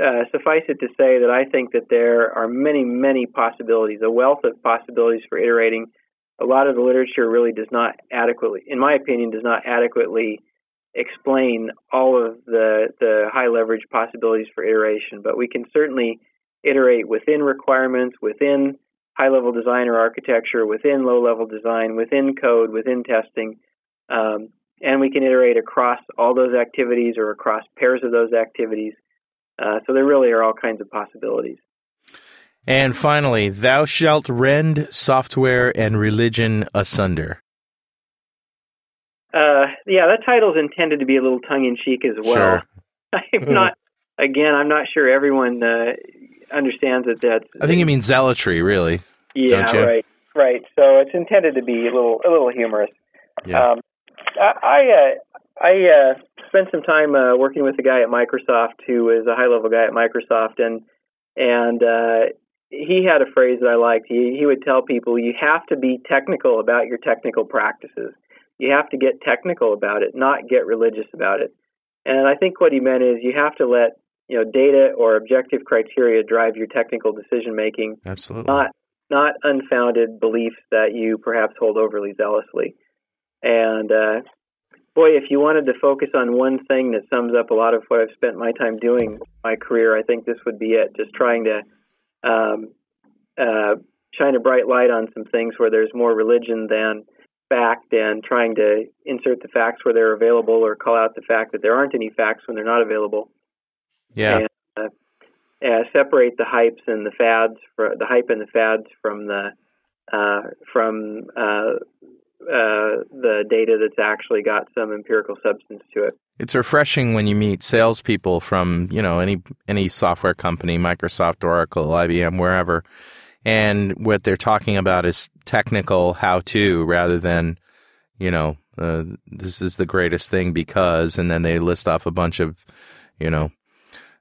uh, suffice it to say that I think that there are many, many possibilities, a wealth of possibilities for iterating. A lot of the literature really does not adequately, in my opinion, does not adequately explain all of the, the high leverage possibilities for iteration. But we can certainly iterate within requirements, within high-level design or architecture, within low-level design, within code, within testing. Um, and we can iterate across all those activities or across pairs of those activities. Uh, so there really are all kinds of possibilities. And finally, thou shalt rend software and religion asunder. Uh, yeah, that title's intended to be a little tongue-in-cheek as well. Sure. I'm not, again, I'm not sure everyone uh, understands that that's... I think you mean zealotry, really. Yeah, right, right. So it's intended to be a little a little humorous. Yeah. Um, I I, uh, I uh, spent some time uh, working with a guy at Microsoft who is a high-level guy at Microsoft, and and uh, he had a phrase that I liked. He, he would tell people, you have to be technical about your technical practices. You have to get technical about it, not get religious about it. And I think what he meant is you have to let, you know, data or objective criteria drive your technical decision-making. Absolutely. Not, not unfounded beliefs that you perhaps hold overly zealously. And uh, boy, if you wanted to focus on one thing that sums up a lot of what I've spent my time doing my career, I think this would be it. Just trying to um, uh, shine a bright light on some things where there's more religion than fact, and trying to insert the facts where they're available, or call out the fact that there aren't any facts when they're not available. Yeah. And, uh, uh, separate the hypes and the fads, for, the hype and the fads from the uh, from uh, uh, the data that's actually got some empirical substance to it. It's refreshing when you meet salespeople from, you know, any any software company, Microsoft, Oracle, I B M, wherever. And what they're talking about is technical how-to rather than, you know, uh, this is the greatest thing because, and then they list off a bunch of, you know,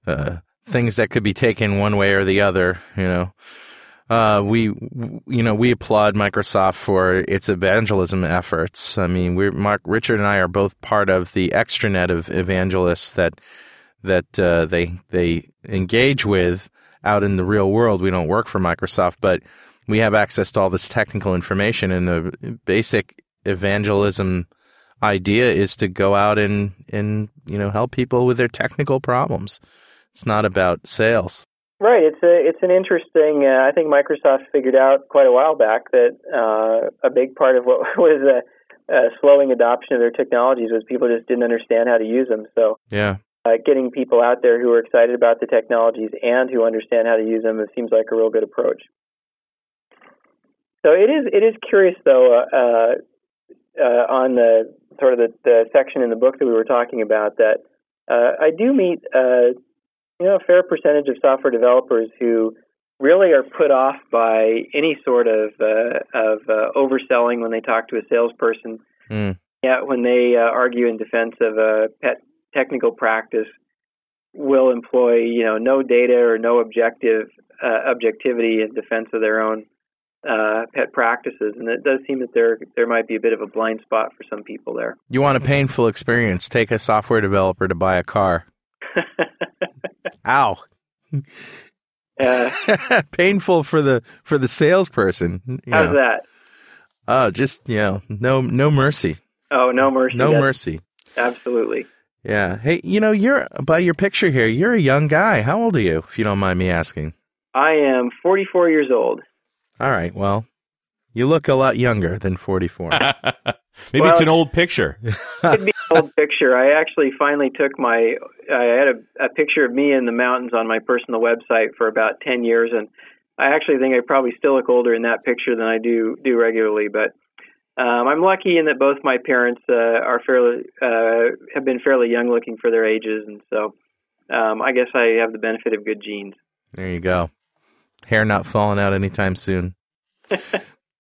uh, things that could be taken one way or the other, you know. Uh, we, you know, we applaud Microsoft for its evangelism efforts. I mean, we're Mark, Richard and I are both part of the extranet of evangelists that, that uh, they they engage with. Out in the real world, we don't work for Microsoft, but we have access to all this technical information, and the basic evangelism idea is to go out and, and you know, help people with their technical problems. It's not about sales. Right. It's a, it's an interesting, uh, I think Microsoft figured out quite a while back that uh, a big part of what was a, a slowing adoption of their technologies was people just didn't understand how to use them. So yeah. Uh, getting people out there who are excited about the technologies and who understand how to use them, it seems like a real good approach. So it is it is curious, though, uh, uh, uh, on the sort of the, the section in the book that we were talking about, that uh, I do meet uh, you know, a fair percentage of software developers who really are put off by any sort of, uh, of uh, overselling when they talk to a salesperson. Mm. Yeah, when they uh, argue in defense of a pet technical practice, will employ, you know, no data or no objective uh, objectivity in defense of their own uh, pet practices, and it does seem that there there might be a bit of a blind spot for some people there. You want a painful experience? Take a software developer to buy a car. Ow! Uh, painful for the for the salesperson. You how's know. That? Oh, just you know, no no mercy. Oh, no mercy. No yes. mercy. Absolutely. Yeah. Hey, you know, you're by your picture here, you're a young guy. How old are you, if you don't mind me asking? I am forty-four years old. All right. Well, you look a lot younger than forty-four. Maybe well, it's an old picture. It could be an old picture. I actually finally took my, I had a, a picture of me in the mountains on my personal website for about ten years, and I actually think I probably still look older in that picture than I do, do regularly, but... Um, I'm lucky in that both my parents uh, are fairly uh, have been fairly young looking for their ages, and so um, I guess I have the benefit of good genes. There you go. Hair not falling out anytime soon. All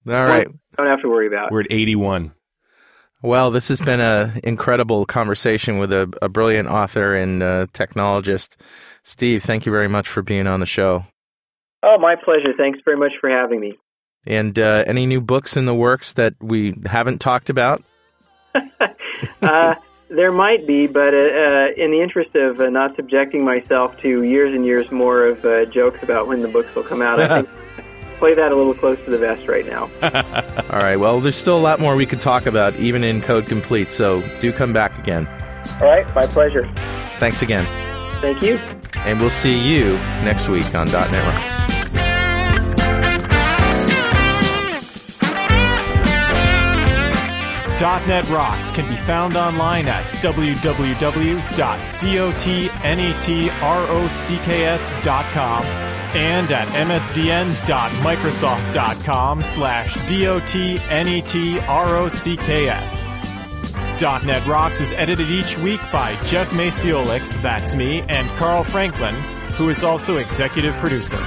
right. Don't have to worry about it. We're at eighty-one. Well, this has been an incredible conversation with a, a brilliant author and uh, technologist. Steve, thank you very much for being on the show. Oh, my pleasure. Thanks very much for having me. And uh, any new books in the works that we haven't talked about? uh, there might be, but uh, in the interest of uh, not subjecting myself to years and years more of uh, jokes about when the books will come out, I think play that a little close to the vest right now. All right. Well, there's still a lot more we could talk about, even in Code Complete, so do come back again. All right. My pleasure. Thanks again. Thank you. And we'll see you next week on .dot net Rocks. .dot net Rocks can be found online at w w w dot dot net rocks dot com and at m s d n dot microsoft dot com slash dot net rocks. .dot net Rocks is edited each week by Jeff Maciolik, that's me, and Carl Franklin, who is also executive producer.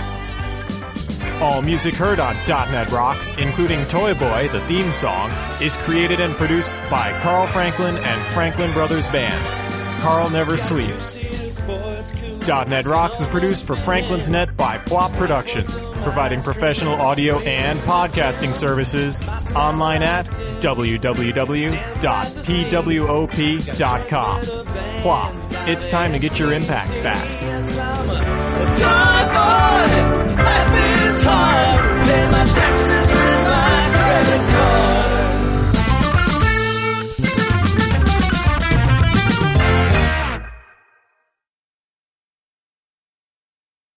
All music heard on .dot net Rocks, including Toy Boy, the theme song, is created and produced by Carl Franklin and Franklin Brothers Band. Carl never sleeps. dot net Rocks is produced for Franklin's Net by Poit Productions, providing professional audio and podcasting services online at w w w dot p wop dot com. Poit, it's time to get your impact back.